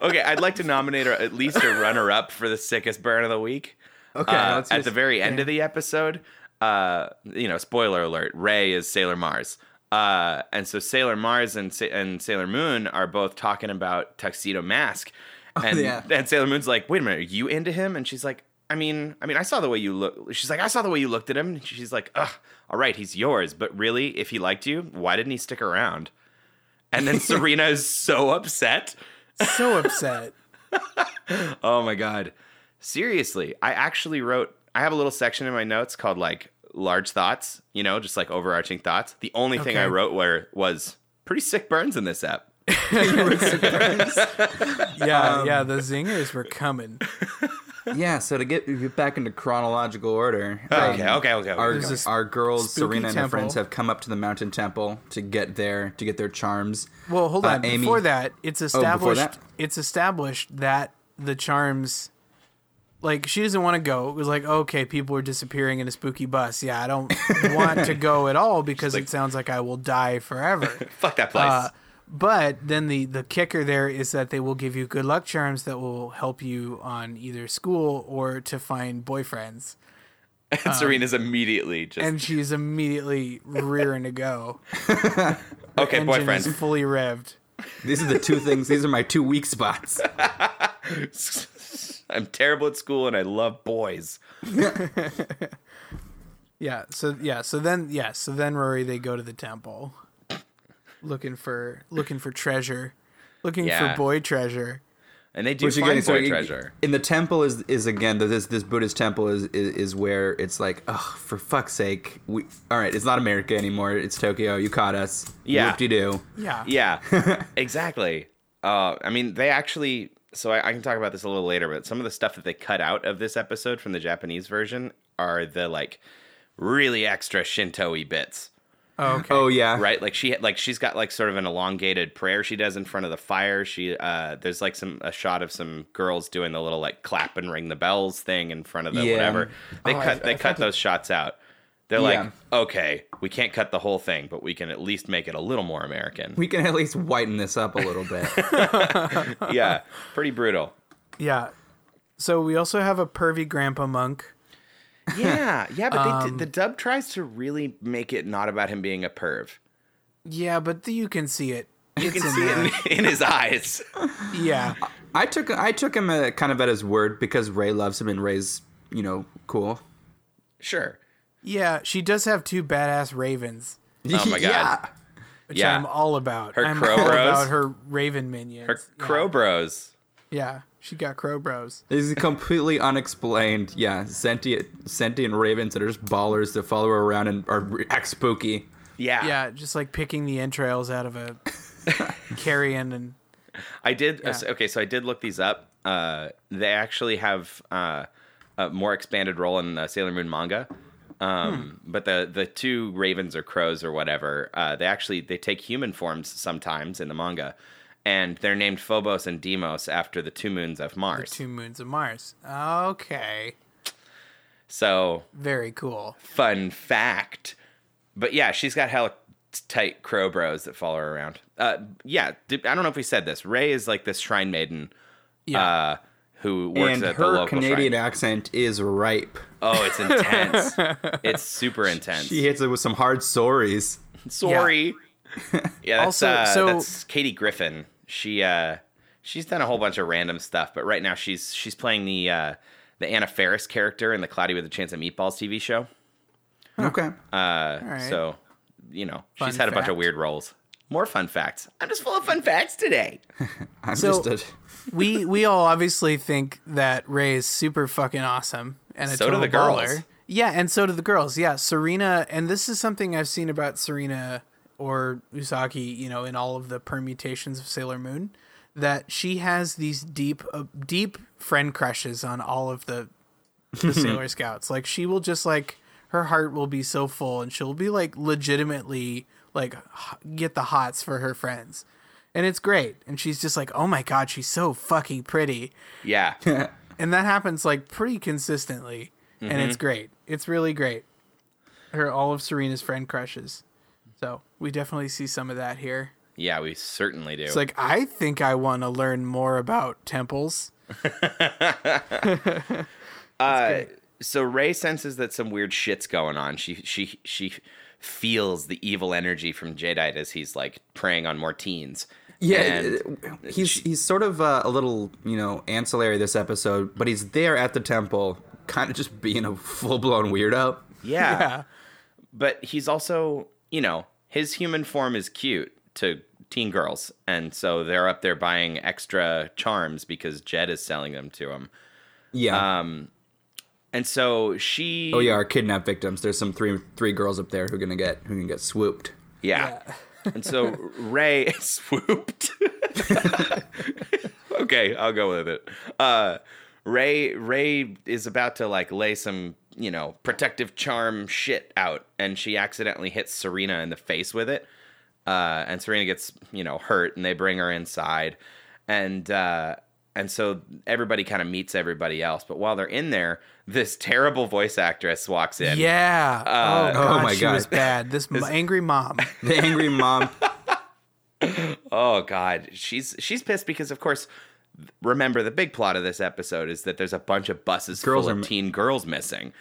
Okay, I'd like to nominate at least a runner-up for the sickest burn of the week. Okay, at the very end of the episode, spoiler alert, Ray is Sailor Mars. And so Sailor Mars and Sailor Moon are both talking about Tuxedo Mask. And, and Sailor Moon's like, wait a minute, are you into him? And she's like, I mean, I saw the way you look. She's like, I saw the way you looked at him. And she's like, ugh, all right, he's yours. But really, if he liked you, why didn't he stick around? And then Serena is so upset. So upset. Oh my god. Seriously, I have a little section in my notes called like large thoughts, just like overarching thoughts. The only thing I wrote was pretty sick burns in this app. Yeah, the zingers were coming. Yeah, so to get back into chronological order. Okay. Our girls, Serena and her friends, have come up to the mountain temple to get their charms. Well, hold on. Amy, before that, it's established that the charms, like, she doesn't want to go. It was like, okay, people are disappearing in a spooky bus. Yeah, I don't want to go at all because it sounds like I will die forever. Fuck that place. But then the kicker there is that they will give you good luck charms that will help you on either school or to find boyfriends. And Serena's immediately just... And she's immediately rearing to go. Okay, boyfriends. Is fully revved. These are the two things. These are my 2 weak spots. I'm terrible at school and I love boys. So then Rory, they go to the temple looking for treasure, for boy treasure. And they do find treasure. In the temple is again, this Buddhist temple is where it's like, oh, for fuck's sake. All right, it's not America anymore. It's Tokyo. You caught us. Yeah. Whoop-de-doo. Yeah. Yeah, exactly. I mean, they actually... So I can talk about this a little later, but some of the stuff that they cut out of this episode from the Japanese version are the, like, really extra Shinto-y bits. Oh, okay. Oh, yeah. Right? Like, she's got, like, sort of an elongated prayer she does in front of the fire. She there's, like, a shot of some girls doing the little, like, clap and ring the bells thing in front of the whatever. They cut those shots out. They're like, okay, we can't cut the whole thing, but we can at least make it a little more American. We can at least whiten this up a little bit. Yeah, pretty brutal. Yeah. So we also have a pervy grandpa monk. Yeah, but the dub tries to really make it not about him being a perv. Yeah, but you can see it. You can see it in his eyes. Yeah, I took him kind of at his word because Ray loves him and Ray's, you know, cool. Sure. Yeah, she does have two badass ravens. Oh my god. Which I'm all about. I'm all about her raven minions. Her crow bros. Yeah. She got crow bros. This is completely unexplained. Yeah, sentient ravens that are just ballers that follow her around and act spooky. Yeah. Yeah, just like picking the entrails out of a carrion. And I did. Yeah. Okay, so I did look these up. They actually have a more expanded role in Sailor Moon manga. But the two ravens or crows or whatever, they take human forms sometimes in the manga. And they're named Phobos and Deimos after the two moons of Mars. The two moons of Mars. Okay. So. Very cool. Fun fact. But yeah, she's got hella tight crow bros that follow her around. I don't know if we said this. Ray is like this shrine maiden who works at the local shrine. And her Canadian accent is ripe. Oh, it's intense. It's super intense. She hits it with some hard sorries. Sorry. Yeah, that's Katie Griffin. She's done a whole bunch of random stuff, but right now she's playing the Anna Faris character in the Cloudy with a Chance of Meatballs TV show. Okay. Right. So, you know, fun she's had a bunch of weird roles. More fun facts. I'm just full of fun facts today. We all obviously think that Ray is super fucking awesome and a total baller. Yeah, and so do the girls. Yeah, Serena, and this is something I've seen about Serena or Usagi, you know, in all of the permutations of Sailor Moon, that she has these deep friend crushes on all of the Sailor Scouts. Like, she will just, like, her heart will be so full, and she'll be, like, legitimately, like, get the hots for her friends. And it's great. And she's just like, oh my god, she's so fucking pretty. Yeah. And that happens, like, pretty consistently. Mm-hmm. And it's great. It's really great. All of Serena's friend crushes. So we definitely see some of that here. Yeah, we certainly do. It's like, I think I want to learn more about temples. So Ray senses that some weird shit's going on. She feels the evil energy from Jadeite as he's, like, preying on more teens. Yeah, and he's sort of a little, you know, ancillary this episode, but he's there at the temple kind of just being a full-blown weirdo. Yeah. But he's also... You know, his human form is cute to teen girls, and so they're up there buying extra charms because Jed is selling them to him. Yeah. And so she. Oh yeah, our kidnapped victims. There's some three girls up there who can get swooped. Yeah. And so Ray swooped. Okay, I'll go with it. Ray is about to, like, lay some, you know, protective charm shit out, and she accidentally hits Serena in the face with it. And Serena gets, you know, hurt, and they bring her inside. And so everybody kind of meets everybody else. But while they're in there, this terrible voice actress walks in. Yeah. Oh my God. She was bad. This angry mom. The angry mom. Oh God. She's pissed because, of course, remember, the big plot of this episode is that there's a bunch of buses full of teen girls missing.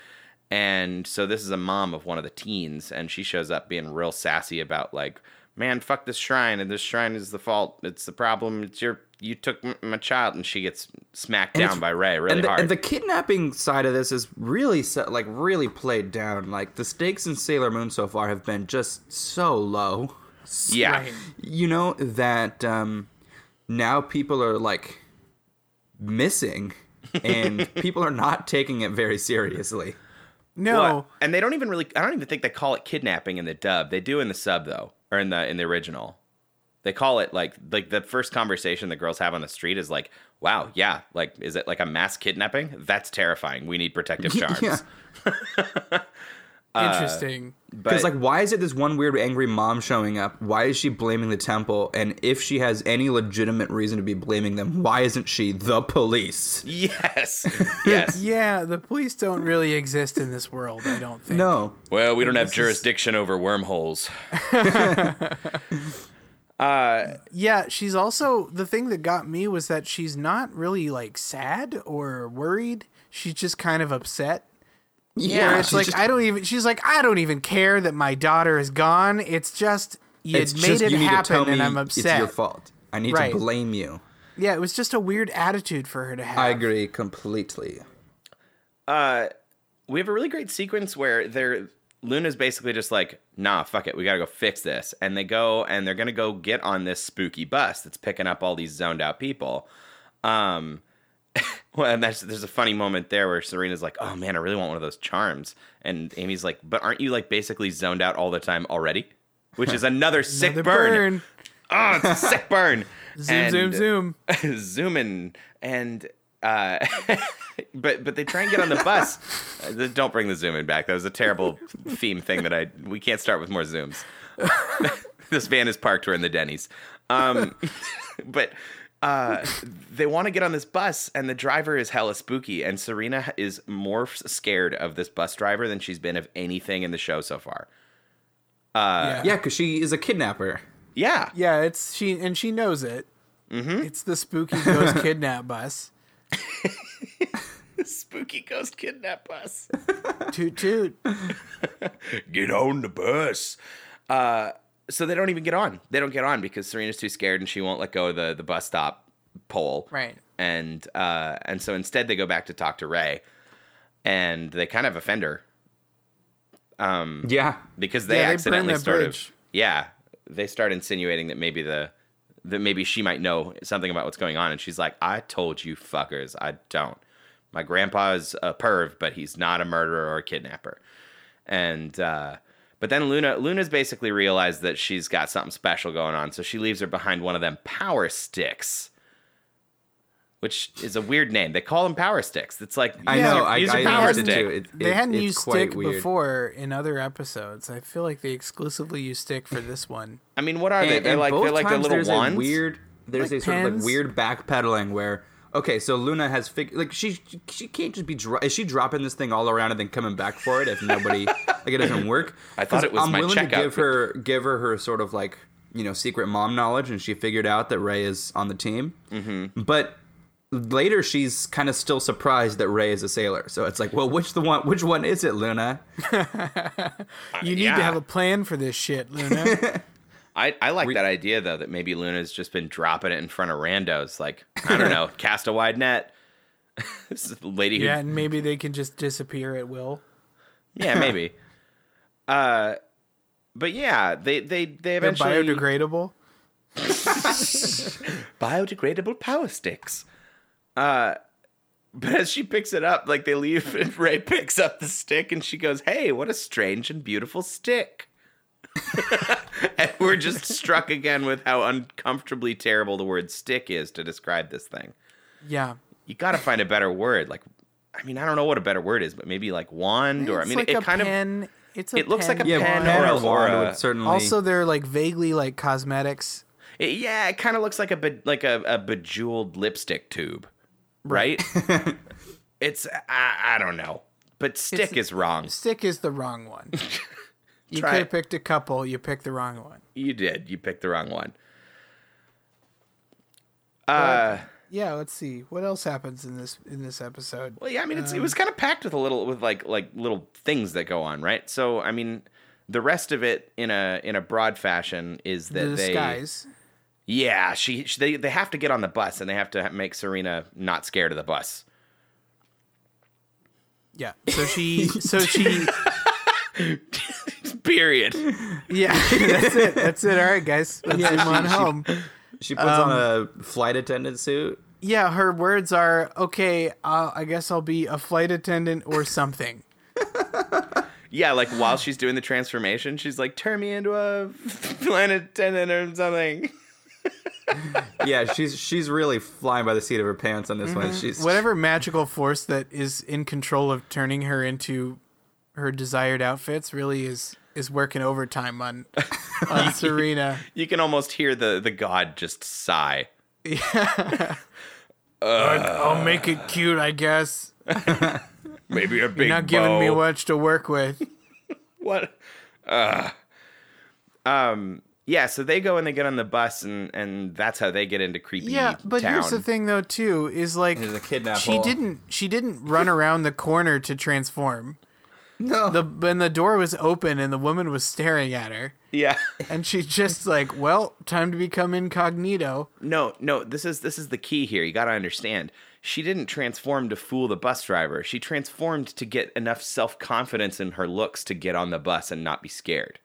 And so this is a mom of one of the teens, and she shows up being real sassy about, like, man, fuck this shrine, and this shrine is the fault. It's the problem. It's your, you took my child, and she gets smacked down by Ray really hard. And the kidnapping side of this is really, like, really played down. Like, the stakes in Sailor Moon so far have been just so low. Yeah. Right. You know, that now people are, like, missing, and people are not taking it very seriously. No. Well, and they don't even really, I don't even think they call it kidnapping in the dub. They do in the sub, though, or in the original. They call it, like the first conversation the girls have on the street is like, wow, yeah, like, is it like a mass kidnapping? That's terrifying. We need protective charms. Yeah. Interesting. Because, like, why is it this one weird angry mom showing up? Why is she blaming the temple? And if she has any legitimate reason to be blaming them, why isn't she the police? Yes. Yes. Yeah, the police don't really exist in this world, I don't think. No. Well, we don't have jurisdiction over wormholes. Yeah, she's also, the thing that got me was that she's not really, like, sad or worried. She's just kind of upset. Yeah, where it's like, just, she's like, I don't even care that my daughter is gone. It's just, you happen and I'm upset. It's your fault. I need to blame you. Yeah, it was just a weird attitude for her to have. I agree completely. We have a really great sequence where Luna's basically just like, nah, fuck it. We got to go fix this. And they go and they're going to go get on this spooky bus that's picking up all these zoned out people. Well, and there's a funny moment there where Serena's like, oh, man, I really want one of those charms. And Amy's like, but aren't you, like, basically zoned out all the time already? Which is another sick burn. Oh, it's a sick burn. Zoom. Zooming. And but they try and get on the bus. Don't bring the zooming back. That was a terrible theme thing that we can't start with more zooms. This van is parked. We're in the Denny's. But... they want to get on this bus, and the driver is hella spooky, and Serena is more scared of this bus driver than she's been of anything in the show so far. Yeah, because she is a kidnapper. Yeah. Yeah, she knows it. Mm-hmm. It's the spooky ghost kidnap bus. Spooky ghost kidnap bus. Toot toot. Get on the bus. So they don't even get on. They don't get on because Serena's too scared and she won't let go of the bus stop pole. Right. And so instead they go back to talk to Ray, and they kind of offend her. Yeah. Because they accidentally start insinuating that maybe she might know something about what's going on. And she's like, I told you fuckers, I don't. My grandpa's a perv, but he's not a murderer or a kidnapper. And, but then Luna's basically realized that she's got something special going on, so she leaves her behind one of them power sticks, which is a weird name. They call them power sticks. It's like, I know, use a power stick. They hadn't used stick before in other episodes. I feel like they exclusively use stick for this one. I mean, what are they? They're like the little wands. There's a sort of like weird backpedaling where. Okay, so Luna has she can't just be is she dropping this thing all around and then coming back for it if nobody like it doesn't work? I thought it was my checkout. I'm willing to give her sort of like, you know, secret mom knowledge, and she figured out that Ray is on the team. Mm-hmm. But later she's kind of still surprised that Ray is a sailor. So it's like, well, which one is it, Luna? You need to have a plan for this shit, Luna. I like that idea, though, that maybe Luna's just been dropping it in front of randos. Like, I don't know, cast a wide net. This is the lady who... Yeah, and maybe they can just disappear at will. Yeah, maybe. But yeah, they eventually... They're biodegradable? Biodegradable power sticks. But as she picks it up, like, they leave, and Ray picks up the stick, and she goes, hey, what a strange and beautiful stick. And we're just struck again with how uncomfortably terrible the word stick is to describe this thing. Yeah. You got to find a better word. Like, I mean, I don't know what a better word is, but maybe like wand it's or, I mean, like it kind pen. Of, it's a it pen. Looks like a yeah, pen or a wand. Certainly. Also, they're like vaguely like cosmetics. It kind of looks like a bejeweled lipstick tube, right? It's, I don't know, but stick is wrong. Stick is the wrong one. You could have picked a couple. You picked the wrong one. You did. You picked the wrong one. Yeah. Let's see what else happens in this episode. Well, yeah. I mean, it was kind of packed with a little with like little things that go on, right? So, I mean, The rest of it, in a broad fashion, is that the disguise. Yeah, they have to get on the bus, and they have to make Serena not scared of the bus. Yeah. So she. Period. Yeah, that's it. That's it. All right, guys. Let's zoom on home. She puts on a flight attendant suit. Yeah, her words are, okay, I guess I'll be a flight attendant or something. Yeah, like while she's doing the transformation, she's like, turn me into a flight attendant or something. Yeah, she's really flying by the seat of her pants on this one. She's whatever magical force that is in control of turning her into her desired outfits really is working overtime on Serena. You can almost hear the god just sigh. Yeah. I'll make it cute, I guess. Maybe a big bow. You're not giving me much to work with. What? Yeah, so they go and they get on the bus, and that's how they get into creepy town. Yeah, but here's the thing, though, too, is like there's a kidnap hole. She didn't run around the corner to transform. No. And the door was open, and the woman was staring at her. Yeah. And she just like, well, time to become incognito. No, this is the key here. You got to understand. She didn't transform to fool the bus driver. She transformed to get enough self-confidence in her looks to get on the bus and not be scared.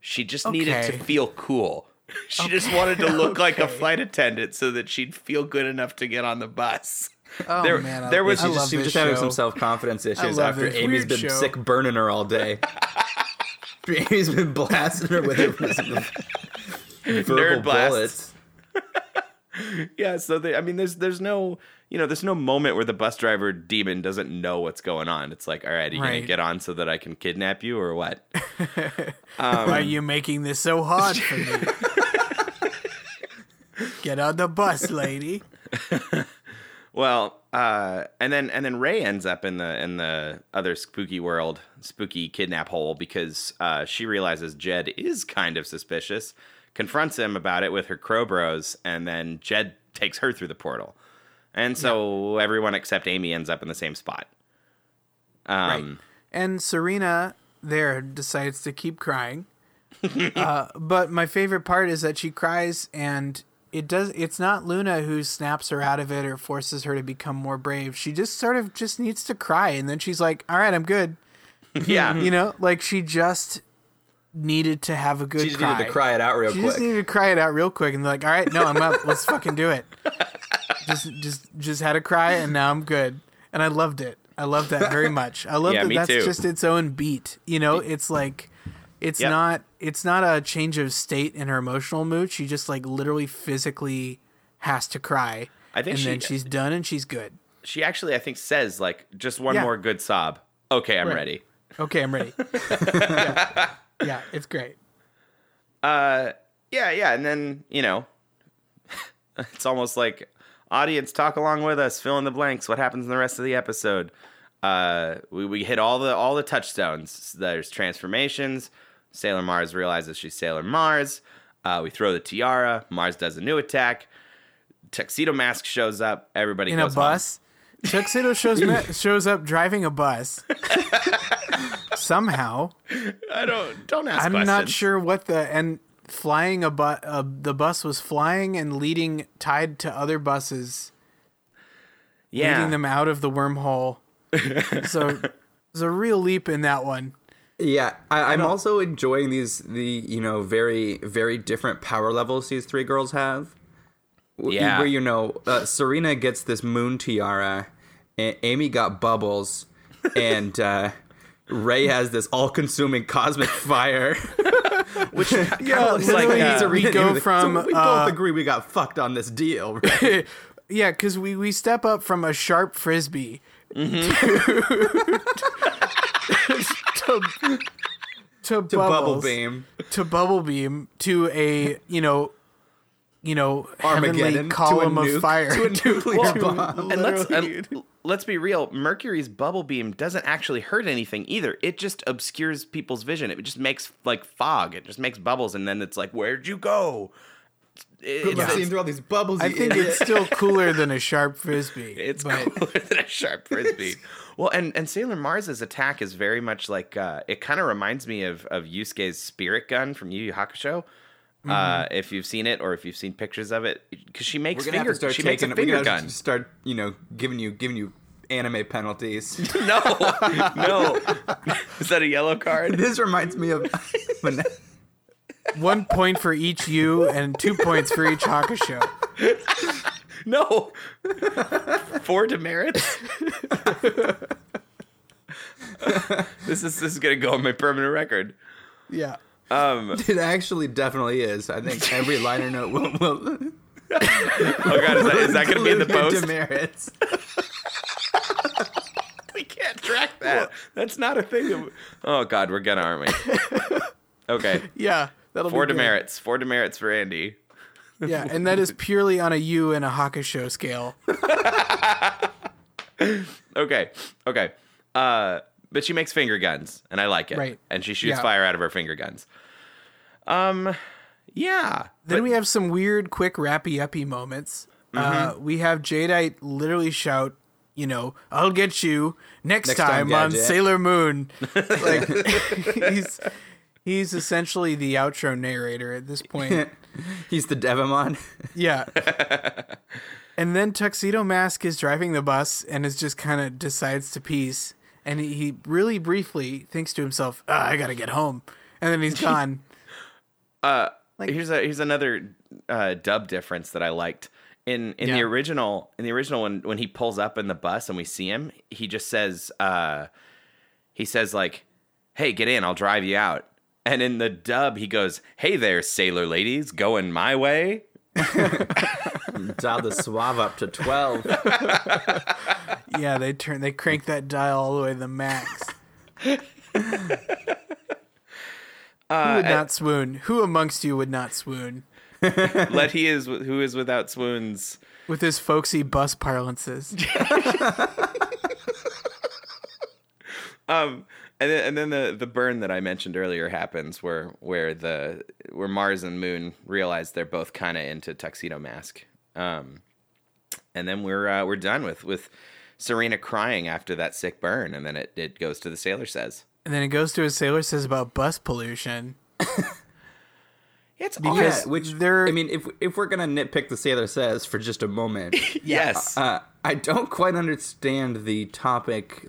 She just needed to feel cool. She just wanted to look like a flight attendant so that she'd feel good enough to get on on the bus. Oh, man. There was she was just having some self-confidence issues after Amy's been sick burning her all day. Amy's been blasting her with her verbal bullets. Yeah, so there's no, there's no moment where the bus driver demon doesn't know what's going on. It's like, all right, are you going to get on so that I can kidnap you or what? Why are you making this so hard for me? Get on the bus, lady. Well, and then Ray ends up in the other spooky world, spooky kidnap hole, because she realizes Jed is kind of suspicious, confronts him about it with her crow bros, and then Jed takes her through the portal. And so everyone except Amy ends up in the same spot. Right. And Serena there decides to keep crying. But my favorite part is that she cries and... It's not Luna who snaps her out of it or forces her to become more brave. She just sort of just needs to cry. And then she's like, all right, I'm good. Yeah. Like she just needed to have a good cry. She just needed to cry it out real quick. She just needed to cry it out real quick. And they're like, all right, no, I'm up. Let's fucking do it. Just had a cry and now I'm good. And I loved it. I loved that very much. I love that that's too. Just its own beat. It's like... It's not a change of state in her emotional mood. She just like literally physically has to cry. I think then she's done and she's good. She actually, I think, says like just one more good sob. Okay, I'm ready. Okay, I'm ready. Yeah, it's great. And then, it's almost like audience talk along with us, fill in the blanks. What happens in the rest of the episode? We hit all the touchstones. There's transformations. Sailor Mars realizes she's Sailor Mars. We throw the tiara. Mars does a new attack. Tuxedo Mask shows up. Everybody goes in a bus. Home. Tuxedo shows up driving a bus. Somehow. I don't ask. I'm questions. Not sure what the and flying a bus. The bus was flying and leading tied to other buses. Yeah, leading them out of the wormhole. So there's a real leap in that one. Yeah, I'm also enjoying the very, very different power levels these three girls have. Yeah. Where, Serena gets this moon tiara, and Amy got bubbles, and Ray has this all-consuming cosmic fire. Which we go from... So we both agree we got fucked on this deal, right? Yeah, because we step up from a sharp frisbee to bubble beam to a Armageddon column to a nuke, of fire to a nuclear bomb. And let's be real, Mercury's bubble beam doesn't actually hurt anything either. It just obscures people's vision. It just makes like fog. It just makes bubbles, and then it's like, where'd you go? It's seeing through all these bubbles. I think it's still cooler than a sharp frisbee. Cooler than a sharp frisbee. Well, and Sailor Mars' attack is very much like it kind of reminds me of Yusuke's spirit gun from Yu Yu Hakusho. Mm-hmm. If you've seen it or if you've seen pictures of it, because she makes a finger gun. Start giving you anime penalties. No. Is that a yellow card? This reminds me of. 1 point for each you and 2 points for each Hakusho. No. 4 demerits. This is gonna go on my permanent record. Yeah. It actually definitely is. I think every liner note will. Oh God, is that gonna be in the post? Demerits. We can't track that. That's not a thing. Oh God, we're gonna, aren't we? Okay. Yeah. Four demerits for Andy. Yeah, and that is purely on a U and a Hakusho scale. Okay. But she makes finger guns, and I like it. Right. And she shoots fire out of her finger guns. Yeah. Then we have some weird, quick, rappy-uppy moments. Mm-hmm. We have Jadeite literally shout, I'll get you next time on Sailor Moon. Like, He's essentially the outro narrator at this point. He's the Devamon. Yeah. And then Tuxedo Mask is driving the bus and is just kind of decides to peace. And he really briefly thinks to himself, I got to get home. And then he's gone. Here's another dub difference that I liked. In the original, when he pulls up in the bus and we see him, he just says, like, hey, get in, I'll drive you out. And in the dub, he goes, hey there, sailor ladies, going my way. Dial the suave up to 12. Yeah, they crank that dial all the way to the max. Who would not swoon? Who amongst you would not swoon? Let he is who is without swoons. With his folksy bus parlances. And then the burn that I mentioned earlier happens where Mars and Moon realize they're both kind of into Tuxedo Mask. And then we're done with Serena crying after that sick burn, and then it goes to the Sailor Says. And then it goes to a Sailor Says about bus pollution. It's because if we're gonna nitpick the Sailor Says for just a moment, yes, I don't quite understand the topic.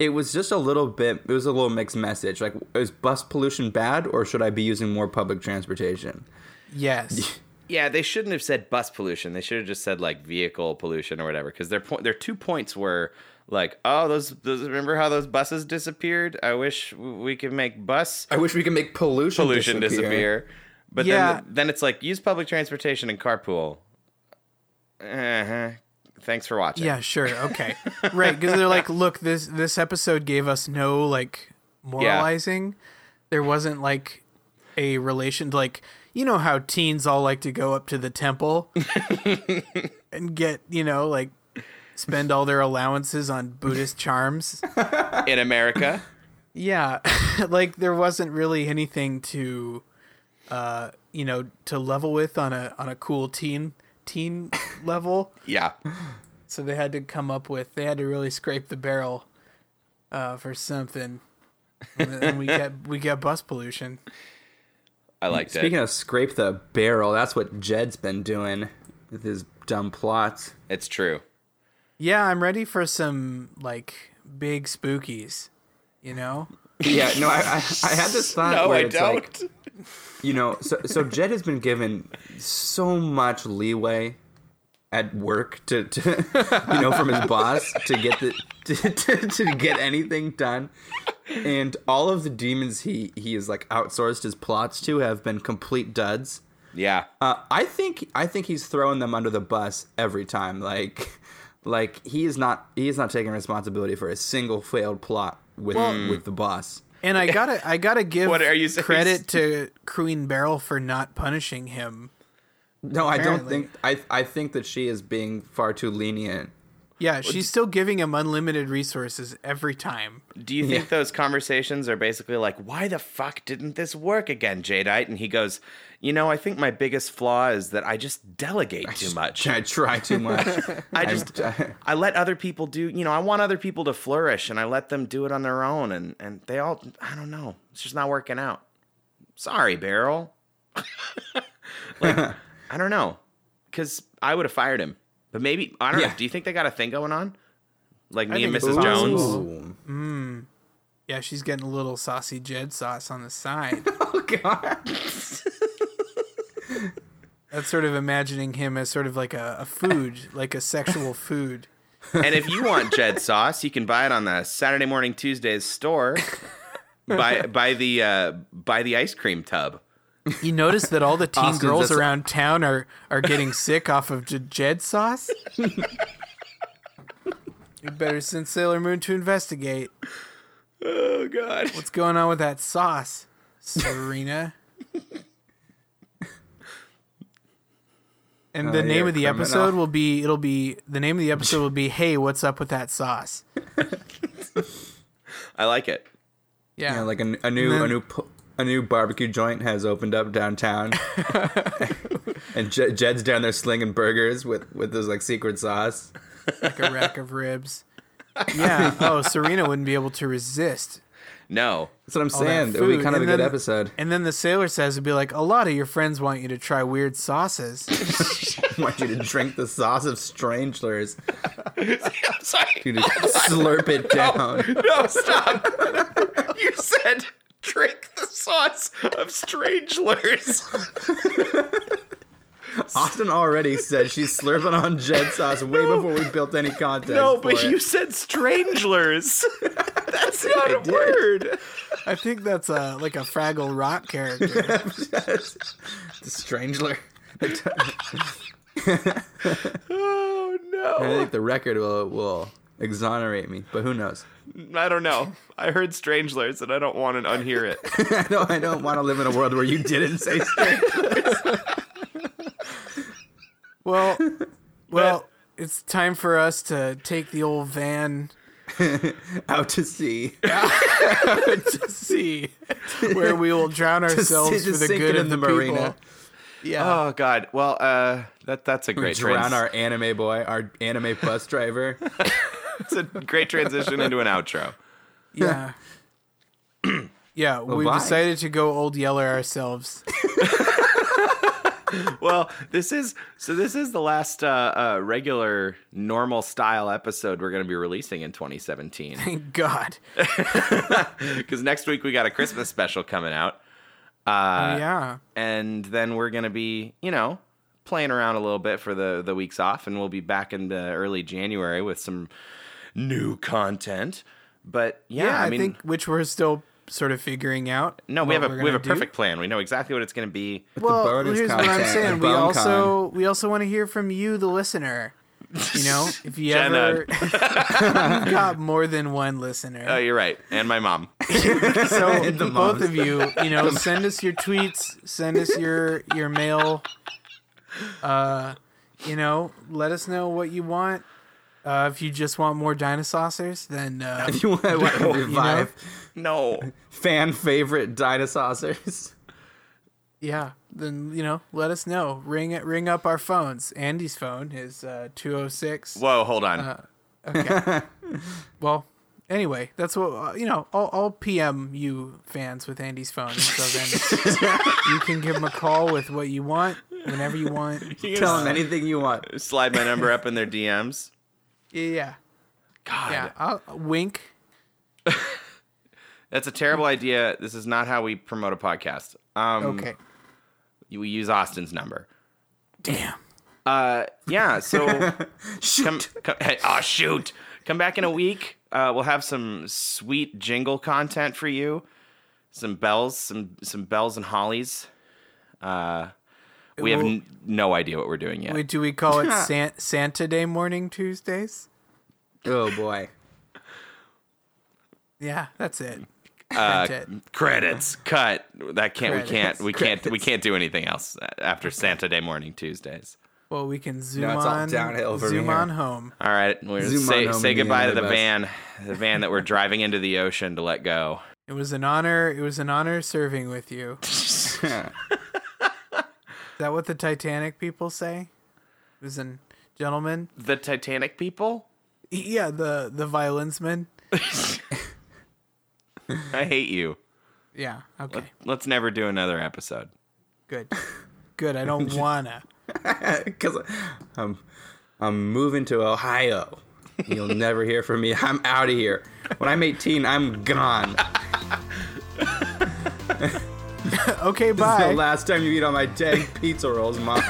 It was just a little bit. It was a little mixed message. Like, is bus pollution bad, or should I be using more public transportation? Yes. Yeah, they shouldn't have said bus pollution. They should have just said like vehicle pollution or whatever. Because their 2 points were like, oh, those remember how those buses disappeared? I wish we could make pollution disappear. But then it's like, use public transportation and carpool. Uh-huh. Thanks for watching. Yeah, sure. Okay. Right. Because they're like, look, this episode gave us no, like, moralizing. Yeah. There wasn't, like, a relation to, like, you know how teens all like to go up to the temple and get, like, spend all their allowances on Buddhist charms. In America. Yeah. Like, there wasn't really anything to... to level with on a cool teen level. Yeah. So they had to really scrape the barrel for something. And we get bus pollution. I liked it. Speaking of scrape the barrel, that's what Jed's been doing with his dumb plots. It's true. Yeah, I'm ready for some like big spookies, Yeah, no, I had this thought. No, I don't. Like, so Jed has been given so much leeway at work to from his boss to get to get anything done, and all of the demons he is like outsourced his plots to have been complete duds. Yeah, I think he's throwing them under the bus every time. Like he is not taking responsibility for a single failed plot with the boss. And I gotta give credit to Queen Beryl for not punishing him. No, apparently. I don't think. I think that she is being far too lenient Yeah, she's still giving him unlimited resources every time. Do you think those conversations are basically like, why the fuck didn't this work again, Jadeite? And he goes, you know, I think my biggest flaw is that I just delegate too much. I try too much. I let other people do, you know, I want other people to flourish and I let them do it on their own. And they all, I don't know, it's just not working out. Sorry, Beryl. Like, I don't know, because I would have fired him. But maybe, I don't know, do you think they got a thing going on? Like me and Mrs. Jones? Mm. Yeah, she's getting a little saucy Jed sauce on the side. Oh, God. That's sort of imagining him as sort of like a food, like a sexual food. And if you want Jed sauce, you can buy it on the Saturday Morning Tuesdays store by the ice cream tub. You notice that all the teen girls around town are getting sick off of Jed sauce? You better send Sailor Moon to investigate. Oh, God. What's going on with that sauce, Serena? And the name of the episode will be, hey, what's up with that sauce? I like it. Yeah, like a new barbecue joint has opened up downtown, and Jed's down there slinging burgers with his like secret sauce, like a rack of ribs. Yeah. Oh, Serena wouldn't be able to resist. No, that's what I'm saying. It would be kind of a good episode. And then the sailor says it'd be like, a lot of your friends want you to try weird sauces. Want you to drink the sauce of strangers. I'm sorry. You to slurp it down. No, stop. You said. Drink the sauce of strangelers. Austin already said she's slurping on Jed sauce before we built any context. No, but you said strangelers. That's not a word. I think that's like a Fraggle Rock character. The strangler. Oh no! I think the record will exonerate me, but who knows? I don't know. I heard strangelers and I don't want to unhear it. I don't want to live in a world where you didn't say strangelers. Well, it's time for us to take the old van out to sea. Out to sea, where we will drown ourselves for the good of the marina. People. Yeah. Oh God. Well, that's a great transition. Drown our anime boy, our anime bus driver. It's a great transition into an outro. Yeah. Yeah, we decided to go Old Yeller ourselves. Well, this is the last regular normal style episode we're going to be releasing in 2017. Thank God. Because next week we got a Christmas special coming out. Yeah. And then we're going to be, you know, playing around a little bit for the weeks off, and we'll be back in early January with some new content. But I mean, think which we're still sort of figuring out. No, we have a perfect plan. We know exactly what it's going to be. Well, here's what I'm saying. We also want to hear from you, the listener. You know, if you ever got more than one listener. Oh, you're right. And my mom. So both of you, you know, send us your tweets, send us your mail. You know, let us know what you want. If you just want more dinosaurs, then you want to revive fan favorite dinosaurs. Yeah, then you know, let us know. Ring up our phones. Andy's phone is 206. Whoa, hold on. Okay. Well, anyway, that's what you know. I'll PM you fans with Andy's phone, so then you can give him a call with what you want. Whenever you want, tell them anything you want. Slide my number up in their DMs. Yeah. God. Yeah, I'll wink. That's a terrible idea. This is not how we promote a podcast. Okay. We use Austin's number. Damn. Yeah, so... Shoot. Shoot. Come back in a week. We'll have some sweet jingle content for you. Some bells. Some bells and hollies. We have no idea what we're doing yet. Wait, do we call it Santa Day Morning Tuesdays? Oh, boy. Yeah, that's it. That's it. Credits. Cut. That can't. Credits. We can't do anything else after Santa Day Morning Tuesdays. Well, we can zoom on. No, it's all downhill from here. Zoom on home. All right. Say goodbye to the van that we're driving into the ocean to let go. It was an honor. It was an honor serving with you. Is that what the Titanic people say? It was an gentleman. The Titanic people? Yeah, the violence men. I hate you. Yeah. Okay. Let's never do another episode. Good. I don't wanna. Because I'm moving to Ohio. You'll never hear from me. I'm out of here. When I'm 18, I'm gone. Okay, bye. This is the last time you eat on my dang pizza rolls, Mom.